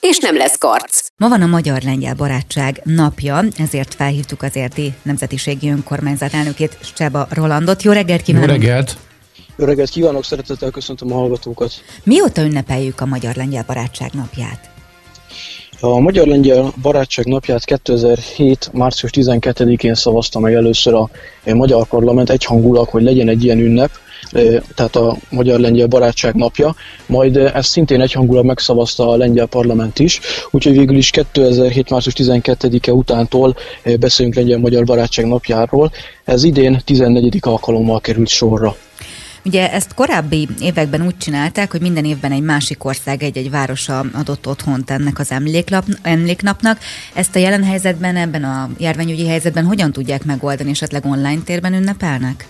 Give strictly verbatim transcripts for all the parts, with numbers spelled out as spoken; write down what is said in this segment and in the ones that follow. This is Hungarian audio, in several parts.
és nem lesz karc. Ma van a magyar-lengyel barátság napja, ezért felhívtuk az érdi nemzetiségi önkormányzat elnökét, Csaba Rolandot. Jó reggelt kívánok! Jó reggelt! Jó reggelt kívánok, szeretettel köszöntöm a hallgatókat! Mióta ünnepeljük a magyar-lengyel barátság napját? A magyar-lengyel barátság napját kétezer-hét március tizenkettedikén szavazta meg először a magyar parlament egyhangulag, hogy legyen egy ilyen ünnep, tehát a magyar-lengyel barátság napja, majd ezt szintén egyhangulag megszavazta a lengyel parlament is, úgyhogy végül is kétezer-hét március tizenkettedike utántól beszélünk lengyel-magyar barátság napjáról. Ez idén tizennegyedik alkalommal került sorra. Ugye ezt korábbi években úgy csinálták, hogy minden évben egy másik ország, egy-egy városa adott otthont ennek az emléklap, emléknapnak. Ezt a jelen helyzetben, ebben a járványügyi helyzetben hogyan tudják megoldani, esetleg online térben ünnepelnek?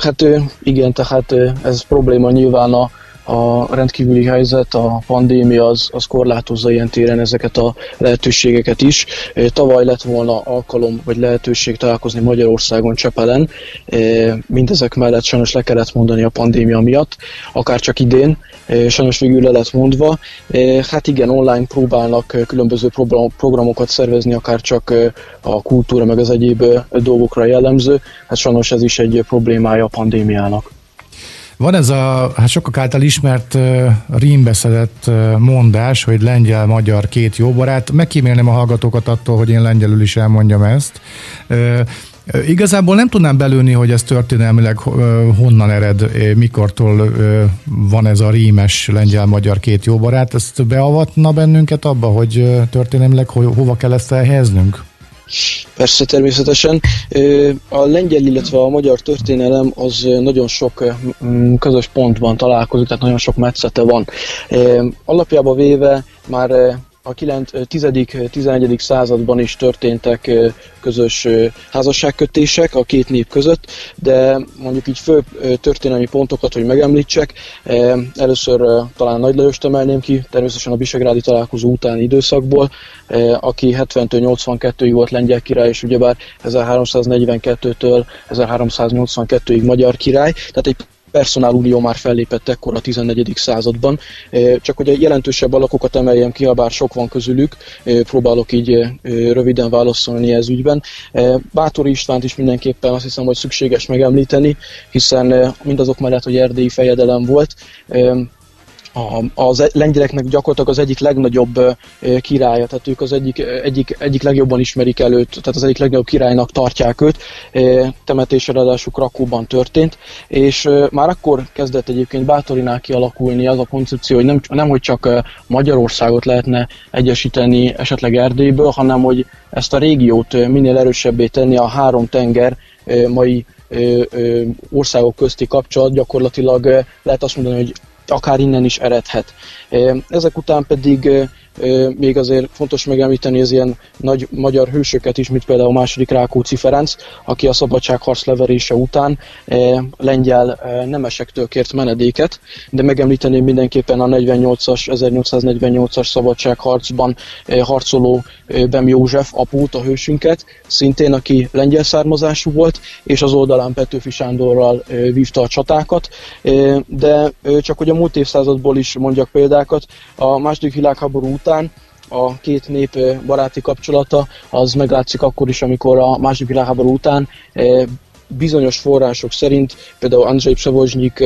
Hát igen, tehát ez probléma nyilván a A rendkívüli helyzet, a pandémia az, az korlátozza ilyen téren ezeket a lehetőségeket is. Tavaly lett volna alkalom vagy lehetőség találkozni Magyarországon, Csepelen. Mindezek mellett sajnos le kellett mondani a pandémia miatt, akár csak idén, sajnos végül le lett mondva. Hát igen, online próbálnak különböző programokat szervezni, akár csak a kultúra meg az egyéb dolgokra jellemző. Hát sajnos ez is egy problémája a pandémiának. Van ez a hát sokak által ismert uh, rímbeszedett uh, mondás, hogy lengyel-magyar két jó barát. Megkímélném a hallgatókat attól, hogy én lengyelül is elmondjam ezt. Uh, igazából nem tudnám belőni, hogy ez történelmileg uh, honnan ered, uh, mikortól uh, van ez a rímes lengyel-magyar két jó barát. Ezt beavatna bennünket abba, hogy uh, történelmileg ho- hova kell ezt elhelyeznünk? Persze, természetesen. A lengyel, illetve a magyar történelem az nagyon sok közös pontban találkozik, tehát nagyon sok metszete van. Alapjába véve már a tizedik-tizenegyedik században is történtek közös házasságkötések a két nép között, de mondjuk így fő történelmi pontokat, hogy megemlítsek, először talán Nagy Lajost emelném ki, természetesen a visegrádi találkozó utáni időszakból, aki hetventől nyolcvankettőig volt lengyel király, és ugyebár ezerháromszáznegyvenkettőtől ezerháromszáznyolcvankettőig magyar király, tehát egy personál unió már fellépett ekkor a tizennegyedik században, csak hogy a jelentősebb alakokat emeljem ki, ha bár sok van közülük, próbálok így röviden válaszolni ez ügyben. Báthory Istvánt is mindenképpen azt hiszem, hogy szükséges megemlíteni, hiszen mindazok mellett, hogy erdélyi fejedelem volt, az lengyeleknek gyakorlatilag az egyik legnagyobb királya, tehát ők az egyik, egyik, egyik legjobban ismerik el őt, tehát az egyik legnagyobb királynak tartják őt, temetése ráadásul Krakóban történt, és már akkor kezdett egyébként Báthorinál kialakulni az a koncepció, hogy nem, nem hogy csak Magyarországot lehetne egyesíteni esetleg Erdélyből, hanem hogy ezt a régiót minél erősebbé tenni, a három tenger mai országok közti kapcsolat gyakorlatilag lehet azt mondani, hogy akár innen is eredhet. Ezek után pedig még azért fontos megemlíteni az ilyen nagy magyar hősöket is, mint például a második Rákóczi Ferenc, aki a szabadságharc leverése után lengyel nemesektől kért menedéket, de megemlíteném mindenképpen a ezernyolcszáznegyvennyolcas szabadságharcban harcoló Bem József apót, a hősünket, szintén aki lengyel származású volt, és az oldalán Petőfi Sándorral vívta a csatákat, de csak hogy a múlt évszázadból is mondjak példákat, a második világháború után a két nép baráti kapcsolata az meglátszik akkor is, amikor a második világháború után bizonyos források szerint, például Andrzej Psevozsnyik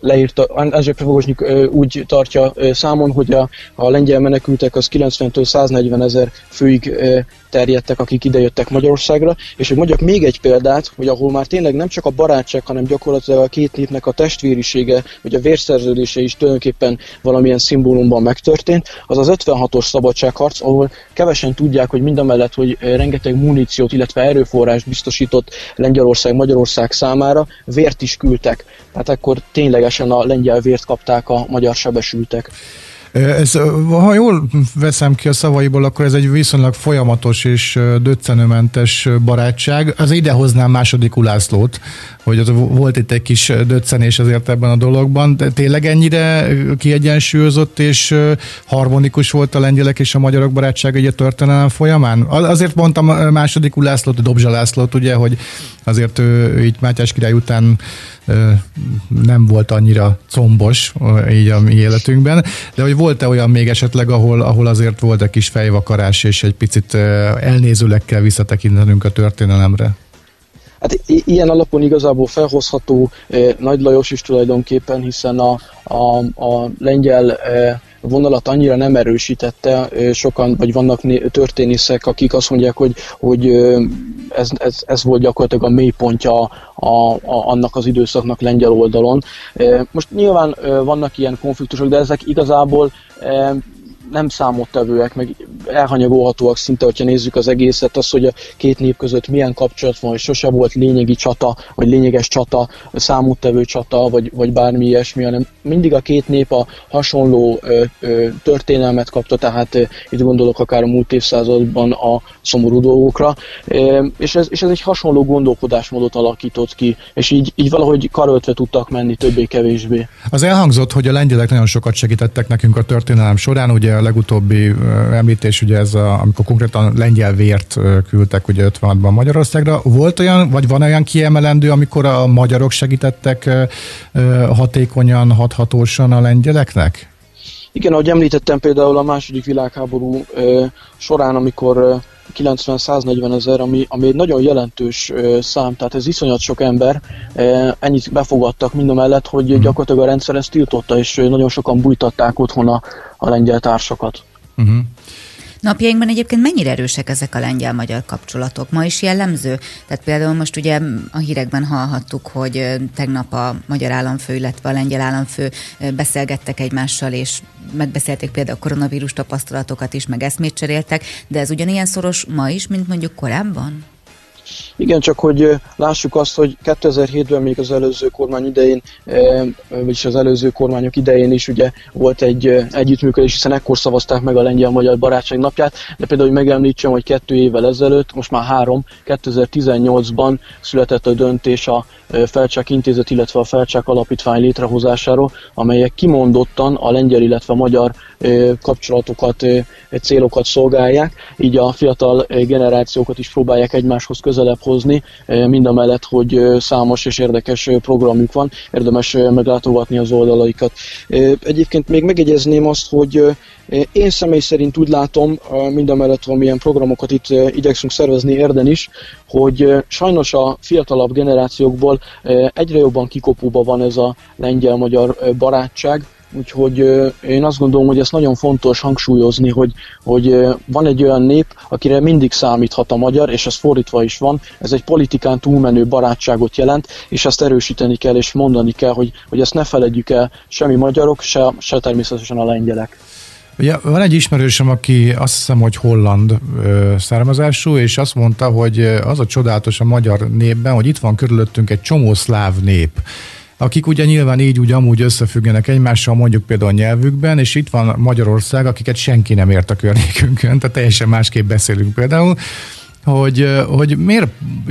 leírta, Andrzej Psevozsnyik úgy tartja számon, hogy a, a lengyel menekültek az kilencventől száznegyvenezer főig terjedtek, akik idejöttek Magyarországra, és hogy mondjak még egy példát, hogy ahol már tényleg nem csak a barátság, hanem gyakorlatilag a két népnek a testvérisége, vagy a vérszerződése is tulajdonképpen valamilyen szimbólumban megtörtént, az az ötvenhatos szabadságharc, ahol kevesen tudják, hogy mindamellett, hogy rengeteg muníciót, illetve erőforrást biztosított Lengyelország Magyarország számára, vért is küldtek. Hát akkor ténylegesen a lengyel vért kapták a magyar sebesültek. Ez, ha jól veszem ki a szavaiból, akkor ez egy viszonylag folyamatos és döccenőmentes barátság. Az idehoznám második Ulászlót, hogy az volt itt egy kis döccenés azért ebben a dologban. De tényleg ennyire kiegyensúlyozott és harmonikus volt a lengyelek és a magyarok barátsága egy a történelem folyamán? Azért mondtam a második Ulászlót, Dobzsa Lászlót, ugye, hogy azért ő így Mátyás király után nem volt annyira combos így a mi életünkben, de hogy volt-e olyan még esetleg, ahol, ahol azért volt egy kis fejvakarás, és egy picit elnézőleg kell visszatekintenünk a történelemre? Hát ilyen alapon igazából felhozható eh, Nagy Lajos is tulajdonképpen, hiszen a, a, a lengyel eh, vonalat annyira nem erősítette, eh, sokan, vagy vannak né- történészek, akik azt mondják, hogy, hogy eh, ez, ez, ez volt gyakorlatilag a mélypontja a, a, annak az időszaknak lengyel oldalon. Eh, most nyilván eh, vannak ilyen konfliktusok, de ezek igazából eh, nem számottevőek, meg elhanyagolhatóak szinte, hogyha nézzük az egészet, az, hogy a két nép között milyen kapcsolat van, és sose volt lényegi csata, vagy lényeges csata, számottevő csata, vagy, vagy bármi ilyesmi, hanem mindig a két nép a hasonló ö, ö, történelmet kapta, tehát ö, itt gondolok akár a múlt évszázadban a szomorú dolgokra, ö, és, ez, és ez egy hasonló gondolkodásmódot alakított ki, és így, így valahogy karöltve tudtak menni többé-kevésbé. Az elhangzott, hogy a lengyelek nagyon sokat segítettek nekünk a történelem során, ugye a legutóbbi említés, ugye ez a, amikor konkrétan lengyel vért küldtek ugye ötvenhatban Magyarországra. Volt olyan, vagy van olyan kiemelendő, amikor a magyarok segítettek hatékonyan, hathatósan a lengyeleknek? Igen, ahogy említettem, például a második világháború során, amikor kilencven-száznegyven ezer, ami, ami egy nagyon jelentős szám, tehát ez iszonyat sok ember, ennyit befogadtak mindamellett, hogy gyakorlatilag a rendszer ezt tiltotta, és nagyon sokan bújtatták otthon a, a lengyel társakat. Uh-huh. Napjainkban egyébként mennyire erősek ezek a lengyel-magyar kapcsolatok? Ma is jellemző? Tehát például most ugye a hírekben hallhattuk, hogy tegnap a magyar államfő, illetve a lengyel államfő beszélgettek egymással, és megbeszélték például a koronavírus tapasztalatokat is, meg eszmét cseréltek, de ez ugyanilyen szoros ma is, mint mondjuk korábban? Igen, csak hogy lássuk azt, hogy kétezer-hétben még az előző kormány idején, vagyis az előző kormányok idején is ugye volt egy együttműködés, hiszen ekkor szavazták meg a lengyel-magyar barátság napját, de például, hogy megemlítsem, hogy kettő évvel ezelőtt, most már három, kétezer-tizennyolcban született a döntés a Felcsák Intézet, illetve a Felcsák Alapítvány létrehozásáról, amelyek kimondottan a lengyel, illetve a magyar kapcsolatokat, célokat szolgálják, így a fiatal generációkat is próbálják egymáshoz közelebb hozni, mindamellett, hogy számos és érdekes programjuk van, érdemes meglátogatni az oldalaikat. Egyébként még megjegyezném azt, hogy én személy szerint úgy látom, mindamellett, hogy milyen programokat itt igyekszünk szervezni Érden is, hogy sajnos a fiatalabb generációkból egyre jobban kikopóba van ez a lengyel-magyar barátság, úgyhogy én azt gondolom, hogy ezt nagyon fontos hangsúlyozni, hogy, hogy van egy olyan nép, akire mindig számíthat a magyar, és ez fordítva is van, ez egy politikán túlmenő barátságot jelent, és ezt erősíteni kell, és mondani kell, hogy, hogy ezt ne feledjük el semmi magyarok, se, se természetesen a lengyelek. Ugye, van egy ismerősöm, aki azt hiszem, hogy holland ö, származású, és azt mondta, hogy az a csodálatos a magyar népben, hogy itt van körülöttünk egy csomó szláv nép, akik ugye nyilván így úgy amúgy összefüggenek egymással, mondjuk például nyelvükben, és itt van Magyarország, akiket senki nem ért a környékünkön, tehát teljesen másképp beszélünk például, hogy, hogy miért,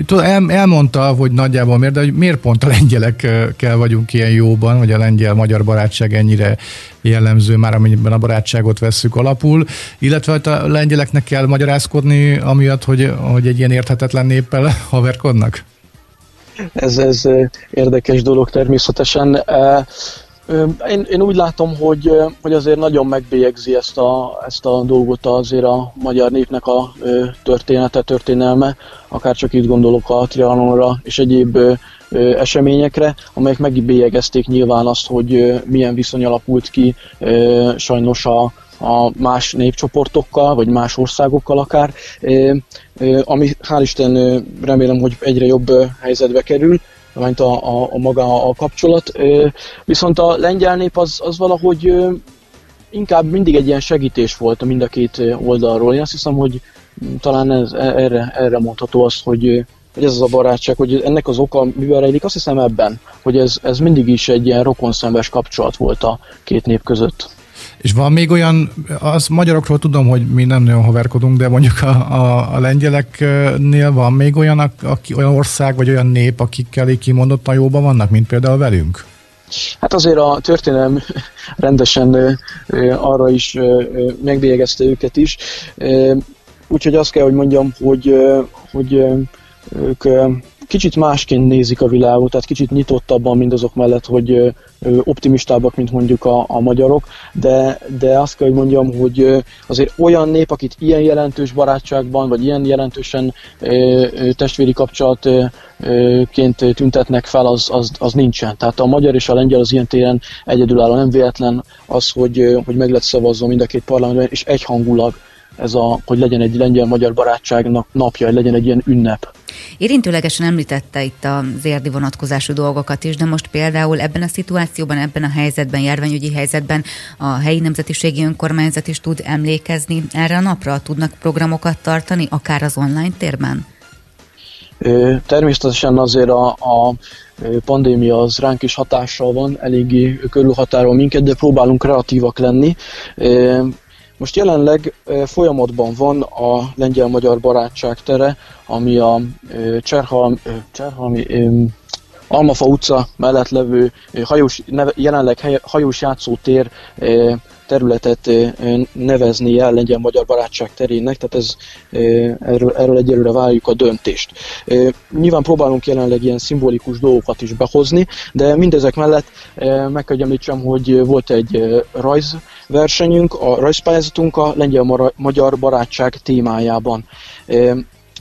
el, elmondta, hogy nagyjából miért, de hogy miért pont a lengyelekkel vagyunk ilyen jóban, hogy a lengyel-magyar barátság ennyire jellemző, már amennyiben a barátságot vesszük alapul, illetve a lengyeleknek kell magyarázkodni, amiatt, hogy, hogy egy ilyen érthetetlen néppel haverkodnak? Ez, ez érdekes dolog természetesen. Én, én úgy látom, hogy, hogy azért nagyon megbélyegzi ezt a, ezt a dolgot azért a magyar népnek a története, történelme, akár csak itt gondolok a Trianonra és egyéb eseményekre, amelyek megbélyegezték nyilván azt, hogy milyen viszony alakult ki sajnos a a más népcsoportokkal, vagy más országokkal akár, ami hál' Isten remélem, hogy egyre jobb helyzetbe kerül, mint a, a, a maga a kapcsolat. Viszont a lengyel nép az, az valahogy inkább mindig egy ilyen segítés volt mind a két oldalról. Én azt hiszem, hogy talán ez, erre, erre mondható az, hogy hogy ez az a barátság, hogy ennek az oka mivel rejlik, azt hiszem ebben, hogy ez, ez mindig is egy ilyen rokonszenves kapcsolat volt a két nép között. És van még olyan, az magyarokról tudom, hogy mi nem nagyon haverkodunk, de mondjuk a, a, a lengyeleknél van még olyan, aki, olyan ország, vagy olyan nép, akikkel így kimondottan jóban vannak, mint például velünk? Hát azért a történelem rendesen arra is megbélyegezte őket is. Úgyhogy azt kell, hogy mondjam, hogy, hogy ők kicsit másként nézik a világot, tehát kicsit nyitottabban mindazok mellett, hogy optimistábbak, mint mondjuk a, a magyarok, de, de azt kell, hogy mondjam, hogy azért olyan nép, akit ilyen jelentős barátságban, vagy ilyen jelentősen testvéri kapcsolatként tüntetnek fel, az, az, az nincsen. Tehát a magyar és a lengyel az ilyen téren egyedülálló, nem véletlen az, hogy, hogy meg lett szavazva mind a két parlamentben, és egyhangulag ez a, hogy legyen egy lengyel-magyar barátságnak napja, hogy legyen egy ilyen ünnep. Érintőlegesen említette itt az érdi vonatkozású dolgokat is, de most például ebben a szituációban, ebben a helyzetben, járványügyi helyzetben a helyi nemzetiségi önkormányzat is tud emlékezni erre a napra? Tudnak programokat tartani, akár az online térben? Természetesen azért a, a pandémia az ránk is hatással van, eléggé körülhatárol minket, de próbálunk kreatívak lenni. Most jelenleg folyamatban van a lengyel-magyar barátság tere, ami a Cserhalmi, Cserhalmi Almafa utca mellett levő hajós, jelenleg hajós játszótér területet nevezni el lengyel-magyar barátság terének, tehát ez, erről, erről egyelőre várjuk a döntést. Nyilván próbálunk jelenleg ilyen szimbolikus dolgokat is behozni, de mindezek mellett meg kell említsem, hogy volt egy rajzversenyünk, a rajzpályázatunk a lengyel-magyar barátság témájában.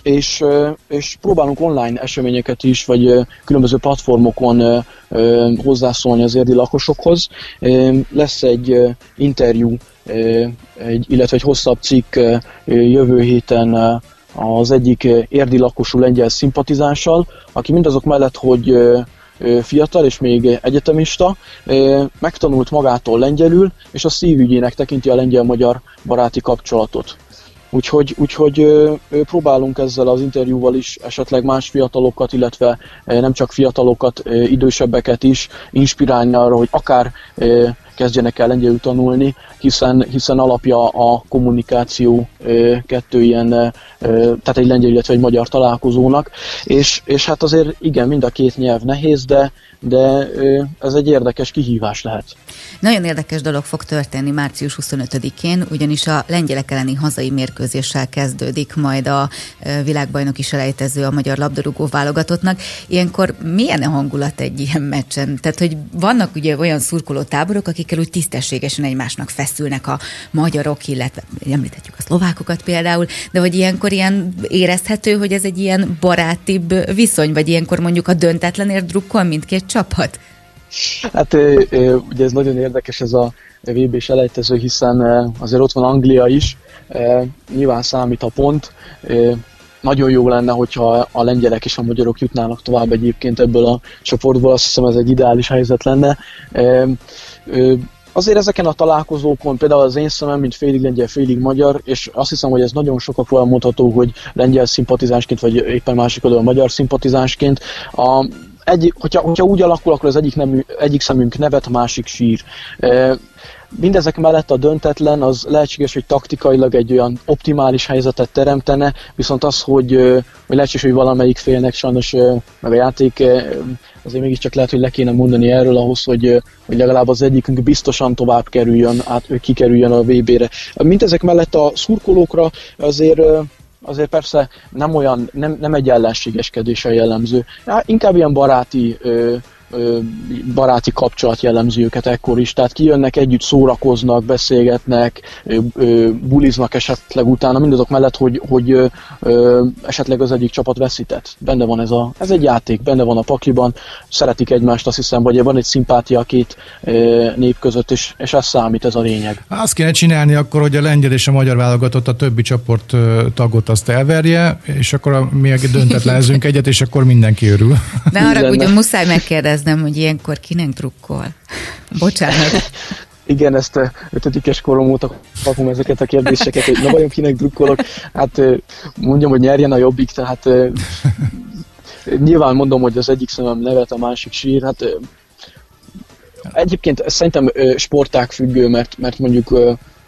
És, és próbálunk online eseményeket is, vagy különböző platformokon hozzászólni az érdi lakosokhoz. Lesz egy interjú, egy, illetve egy hosszabb cikk jövő héten az egyik érdi lakosú lengyel szimpatizánssal, aki mindazok mellett, hogy fiatal és még egyetemista, megtanult magától lengyelül, és a szívügyének tekinti a lengyel-magyar baráti kapcsolatot. Úgyhogy, úgyhogy próbálunk ezzel az interjúval is esetleg más fiatalokat, illetve nem csak fiatalokat, idősebbeket is inspirálni arra, hogy akár kezdjenek el lengyelül tanulni, hiszen, hiszen alapja a kommunikáció kettő ilyen, tehát egy lengyel, illetve egy magyar találkozónak. És, és hát azért igen, mind a két nyelv nehéz, de, de ez egy érdekes kihívás lehet. Nagyon érdekes dolog fog történni március huszonötödikén, ugyanis a lengyelek elleni hazai mérkőzéssel kezdődik majd a világbajnoki selejtező a magyar labdarúgó válogatottnak. Ilyenkor milyen a hangulat egy ilyen meccsen? Tehát, hogy vannak ugye olyan szurkoló táborok, akikkel úgy tisztességesen egymásnak feszülnek a magyarok, illetve említhetjük a szlovákokat például, de hogy ilyenkor ilyen érezhető, hogy ez egy ilyen barátibb viszony, vagy ilyenkor mondjuk a döntetlenért drukkol mindkét csapat? Hát ugye ez nagyon érdekes, ez a vé bé-selejtező, hiszen azért ott van Anglia is, nyilván számít a pont. Nagyon jó lenne, hogyha a lengyelek és a magyarok jutnának tovább egyébként ebből a csoportból, azt hiszem ez egy ideális helyzet lenne. Azért ezeken a találkozókon, például az én szemem, mint félig lengyel, félig magyar, és azt hiszem, hogy ez nagyon sokakról elmondható, hogy lengyel szimpatizánsként, vagy éppen másik oldalon magyar szimpatizánsként, a Egy, hogyha, hogyha úgy alakul, akkor az egyik, nem, egyik szemünk nevet, másik sír. Mindezek mellett a döntetlen, az lehetséges, hogy taktikailag egy olyan optimális helyzetet teremtene, viszont az, hogy, hogy lehetséges, hogy valamelyik félnek sajnos, meg a játék, azért mégiscsak lehet, hogy le kéne mondani erről ahhoz, hogy, hogy legalább az egyikünk biztosan tovább kerüljön, át, kikerüljön a vé bére. Mindezek mellett a szurkolókra azért... Azért persze nem olyan, nem, nem egy ellenségeskedés a jellemző. Hát inkább ilyen baráti, ö, ö, baráti kapcsolat jellemzi őket ekkor is. Tehát kijönnek, együtt szórakoznak, beszélgetnek, ö, ö, buliznak esetleg utána, mindazok mellett, hogy, hogy ö, ö, esetleg az egyik csapat veszített. Benne van ez a, ez egy játék, benne van a pakliban, szeretik egymást, azt hiszem, vagy van egy szimpátia a két ö, nép között, és, és ez számít, ez a lényeg. Azt kéne csinálni akkor, hogy a lengyel és a magyar válogatott a többi csoport tagot azt elverje, és akkor mi döntetlenezünk egyet, és akkor mindenki örül. De arra úgy, muszáj megkérdeznem, hogy ilyenkor kinek drukkol. Bocsánat. Igen, ezt ötödikes korom óta kapom ezeket a kérdéseket, hogy na vajon kinek drukkolok? Hát mondjam, hogy nyerjen a jobbik, tehát nyilván mondom, hogy az egyik szemem nevet, a másik sír, hát Egyébként szerintem sportág függő, mert, mert mondjuk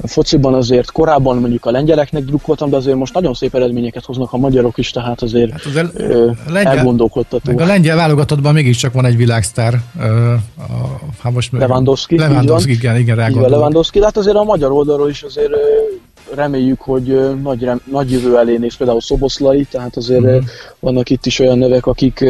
fociban azért korábban mondjuk a lengyeleknek drukkoltam, de azért most nagyon szép eredményeket hoznak a magyarok is, tehát azért hát az el, ö, lengyel, elgondolkodtató. Meg a lengyel válogatottban mégiscsak van egy világsztár. Hát Lewandowski. Lewandowski, igen, igen, rágondolok. Lewandowski, de hát azért a magyar oldalról is azért reméljük, hogy nagy, rem, nagy jövő elé néz például Szoboszlai, tehát azért mm. vannak itt is olyan nevek, akik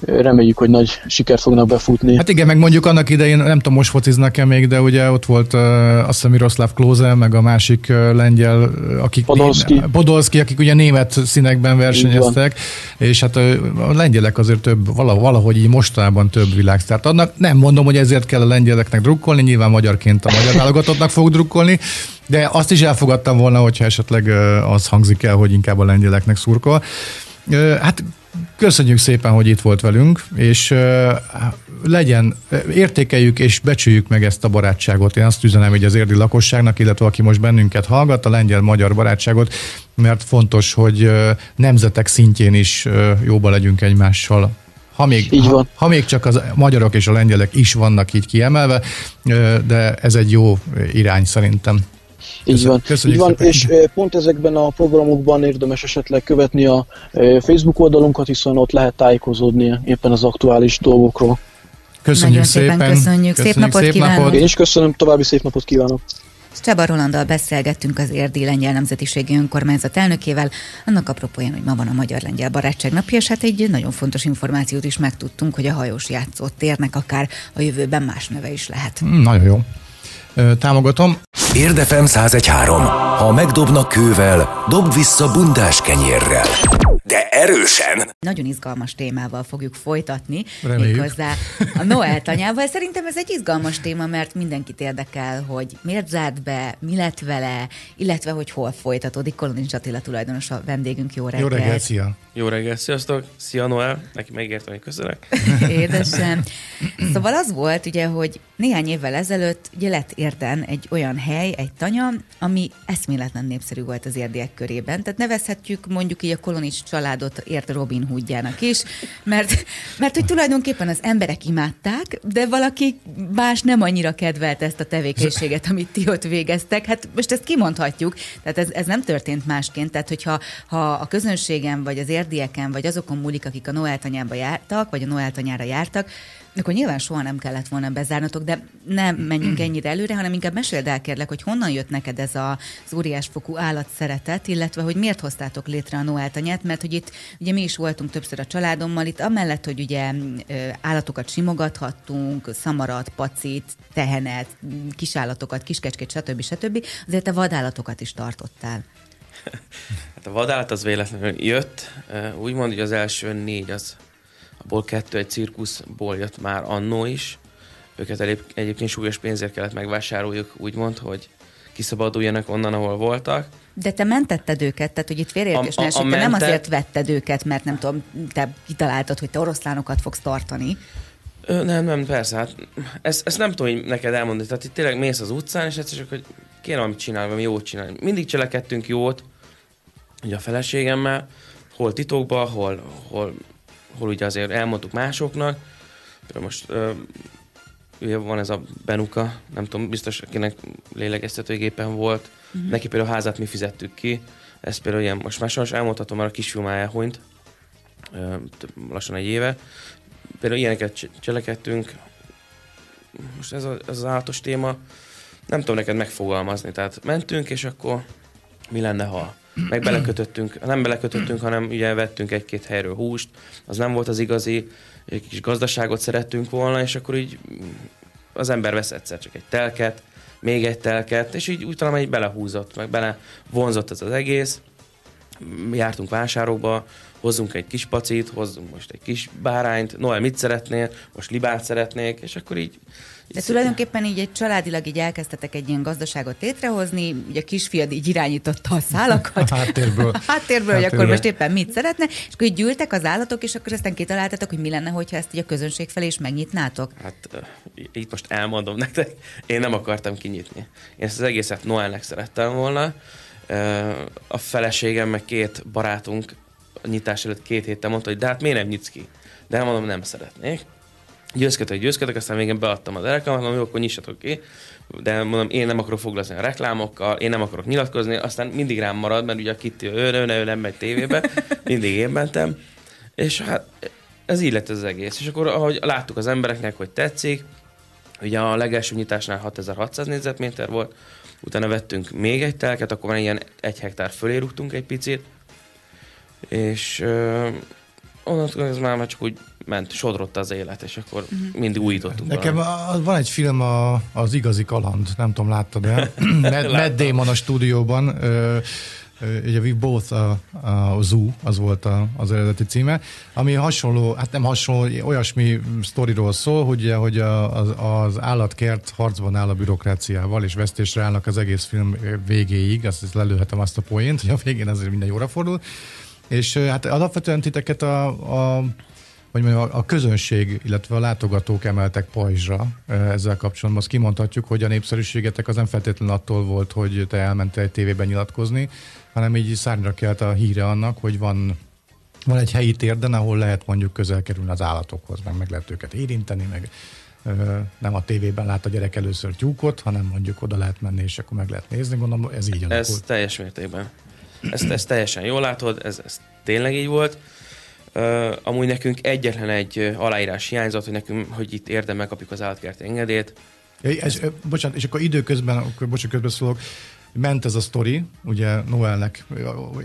reméljük, hogy nagy sikert fognak befutni. Hát igen, meg mondjuk annak idején, nem tudom, most fociznak-e még, de ugye ott volt azt hiszem Miroslav Klose, meg a másik lengyel, akik Podolski, né, Podolski akik ugye német színekben versenyeztek, és hát a lengyelek azért több, valahogy így mostában több világsztárt adnak. Nem mondom, hogy ezért kell a lengyeleknek drukkolni, nyilván magyarként a magyar válogatottnak fog drukkolni, de azt is elfogadtam volna, hogyha esetleg az hangzik el, hogy inkább a lengyeleknek szurkol. Hát köszönjük szépen, hogy itt volt velünk, és legyen, értékeljük és becsüljük meg ezt a barátságot. Én azt üzenem, hogy az érdi lakosságnak, illetve aki most bennünket hallgat, a lengyel-magyar barátságot, mert fontos, hogy nemzetek szintjén is jóba legyünk egymással. Ha még, ha, ha még csak az magyarok és a lengyelek is vannak így kiemelve, de ez egy jó irány szerintem. Így van, így van, és pont ezekben a programokban érdemes esetleg követni a Facebook oldalunkat, hiszen ott lehet tájékozódni éppen az aktuális dolgokról. Köszönjük szépen. szépen! Köszönjük, szép napot kívánok! Én is köszönöm, további szép napot kívánok! Csaba Rolanddal beszélgettünk az érdi lengyel nemzetiségi önkormányzat elnökével, annak apropóján, hogy ma van a magyar-lengyel barátság napja, és hát egy nagyon fontos információt is megtudtunk, hogy a hajós játszótérnek akár a jövőben más neve is lehet. Nagyon jó. Támogatom. Érdefem száz egy három. Ha megdobnak kővel, dobd vissza bundás kenyérrel. De erősen! Nagyon izgalmas témával fogjuk folytatni. Reméljük. Méghozzá a Noel tanyával. Szerintem ez egy izgalmas téma, mert mindenkit érdekel, hogy miért zárt be, mi lett vele, illetve hogy hol folytatódik. Kolonics Attila tulajdonos a vendégünk. Jó reggelt! Jó reggelt, szia! Jó reggelt, sziasztok! Szia Noel! Neki megértem, hogy köszönök. Édesem! Szóval az volt, ugye, hogy néhány évvel ezelőtt ugye lett Érden egy olyan hely, egy tanya, ami eszméletlen népszerű volt az érdiek körében. Tehát nevezhetjük mondjuk így a Kolonics családot ért Robin Hoodjának is, mert, mert hogy tulajdonképpen az emberek imádták, de valaki más nem annyira kedvelt ezt a tevékenységet, amit ti ott végeztek. Hát most ezt kimondhatjuk, tehát ez, ez nem történt másként, tehát hogyha ha a közönségen, vagy az érdieken, vagy azokon múlik, akik a Noel tanyába jártak, vagy a Noel tanyára jártak, akkor nyilván soha nem kellett volna bezárnatok, de nem menjünk ennyire előre, hanem inkább meséld el, kérlek, hogy honnan jött neked ez az óriásfokú állatszeretet, illetve hogy miért hoztátok létre a Noel tanyát, mert hogy itt ugye mi is voltunk többször a családommal, itt amellett, hogy ugye állatokat simogathattunk, szamarat, pacit, tehenet, kisállatokat, kiskecskét, stb. Stb. Azért te vadállatokat is tartottál. Hát a vadállat az véletlenül jött, úgymond, hogy az első négy az abból kettő egy cirkuszból jött már annó is. Őket egyébként súlyos pénzért kellett megvásároljuk, úgymond, hogy kiszabaduljanak onnan, ahol voltak. De te mentetted őket, tehát hogy itt félreértés ne esik, te nem azért vetted őket, mert nem tudom, te kitaláltad, hogy te oroszlánokat fogsz tartani. Ö, nem, nem, persze, hát ezt, ezt nem tudom neked elmondani. Tehát itt tényleg mész az utcán, és egyszer csak, hogy kéne valamit csinálni, valami jót csinálni. Mindig cselekedtünk jót, ugye a feleségemmel, hol titokban, hol... hol hol ugye azért elmondtuk másoknak, például most ö, van ez a Benuka, nem tudom, biztos akinek lélegeztetőgépen volt, mm-hmm. neki például a házát mi fizettük ki, ez például ilyen, most már sajnos elmondhatom, már a kisfiú már elhunyt, ö, lassan egy éve, például ilyeneket cselekedtünk, most ez, a, ez az állatos téma, nem tudom neked megfogalmazni, tehát mentünk, és akkor mi lenne, ha... meg belekötöttünk, nem belekötöttünk, hanem ugye vettünk egy-két helyről húst, az nem volt az igazi, egy kis gazdaságot szerettünk volna, és akkor így az ember vesz egyszer csak egy telket, még egy telket, és így úgy talán így belehúzott, meg belevonzott ez az egész. Jártunk vásárokba, hozzunk egy kis pacit, hozzunk most egy kis bárányt, Noel mit szeretnél, most libát szeretnék, és akkor így... De tulajdonképpen így egy családilag így elkezdtetek egy ilyen gazdaságot létrehozni, ugye a kisfiad így irányította a szálakat. A háttérből. A háttérből, hogy akkor most éppen mit szeretne, és akkor így gyűltek az állatok, és akkor aztán kitaláltatok, hogy mi lenne, hogyha ezt így a közönség felé is megnyitnátok. Hát itt most elmondom nektek, én nem akartam kinyitni. Én ezt az egészet Noelnek szerettem volna. A feleségem, meg két barátunk a nyitás előtt két héttel mondta, hogy de hát miért nem nyitsz ki? De elmondom, nem szeretnék. győzködtek, győzködtek, aztán végén beadtam az reklámot, mondom, jó, akkor nyissatok ki. De mondom, én nem akarok foglalkozni a reklámokkal, én nem akarok nyilatkozni, aztán mindig rám marad, mert ugye a Kitty, ő, ő, ő nem megy tévébe, mindig én mentem. És hát ez így lett az egész. És akkor, ahogy láttuk az embereknek, hogy tetszik, ugye a legelső nyitásnál hatezer-hatszáz négyzetméter volt, utána vettünk még egy telket, akkor már ilyen egy hektár fölé rúgtunk egy picit, és ö, onnantól ez már csak úgy ment, sodrott az élet, és akkor uh-huh. mindig újítottunk. Nekem a, van egy film, a, az Igazi kaland, nem tudom, láttad-e? Matt Damon a stúdióban, ö, ugye We Both a, a Zoo, az volt a, az eredeti címe, ami hasonló, hát nem hasonló, olyasmi sztoriról szól, hogy, hogy a, az, az állatkert harcban áll a bürokráciával, és vesztésre állnak az egész film végéig, azt lelőhetem azt a poént, hogy a végén azért minden jóra fordul, és hát alapvetően titeket a, a hogy mondjam, a közönség, illetve a látogatók emeltek pajzsra ezzel kapcsolatban. Azt kimondhatjuk, hogy a népszerűségetek az nem feltétlenül attól volt, hogy te elmentél egy tévében nyilatkozni, hanem így szárnyra kelt a híre annak, hogy van, van egy helyi térden, ahol lehet mondjuk közel kerülni az állatokhoz, meg, meg lehet őket érinteni, meg ö, nem a tévében lát a gyerek először tyúkot, hanem mondjuk oda lehet menni, és akkor meg lehet nézni. Gondolom, ez így alakult. Ez teljes mértékben. Ezt, ezt teljesen jól látod, ez, ez tényleg így volt. Uh, amúgy nekünk egyetlen egy uh, aláírás hiányzott, hogy nekünk, hogy itt érdemben kapjuk az állatkerti engedélyt. É, ez, ez, bocsánat, és akkor időközben, akkor, bocsánat, közben szólok, ment ez a sztori, ugye Noelnek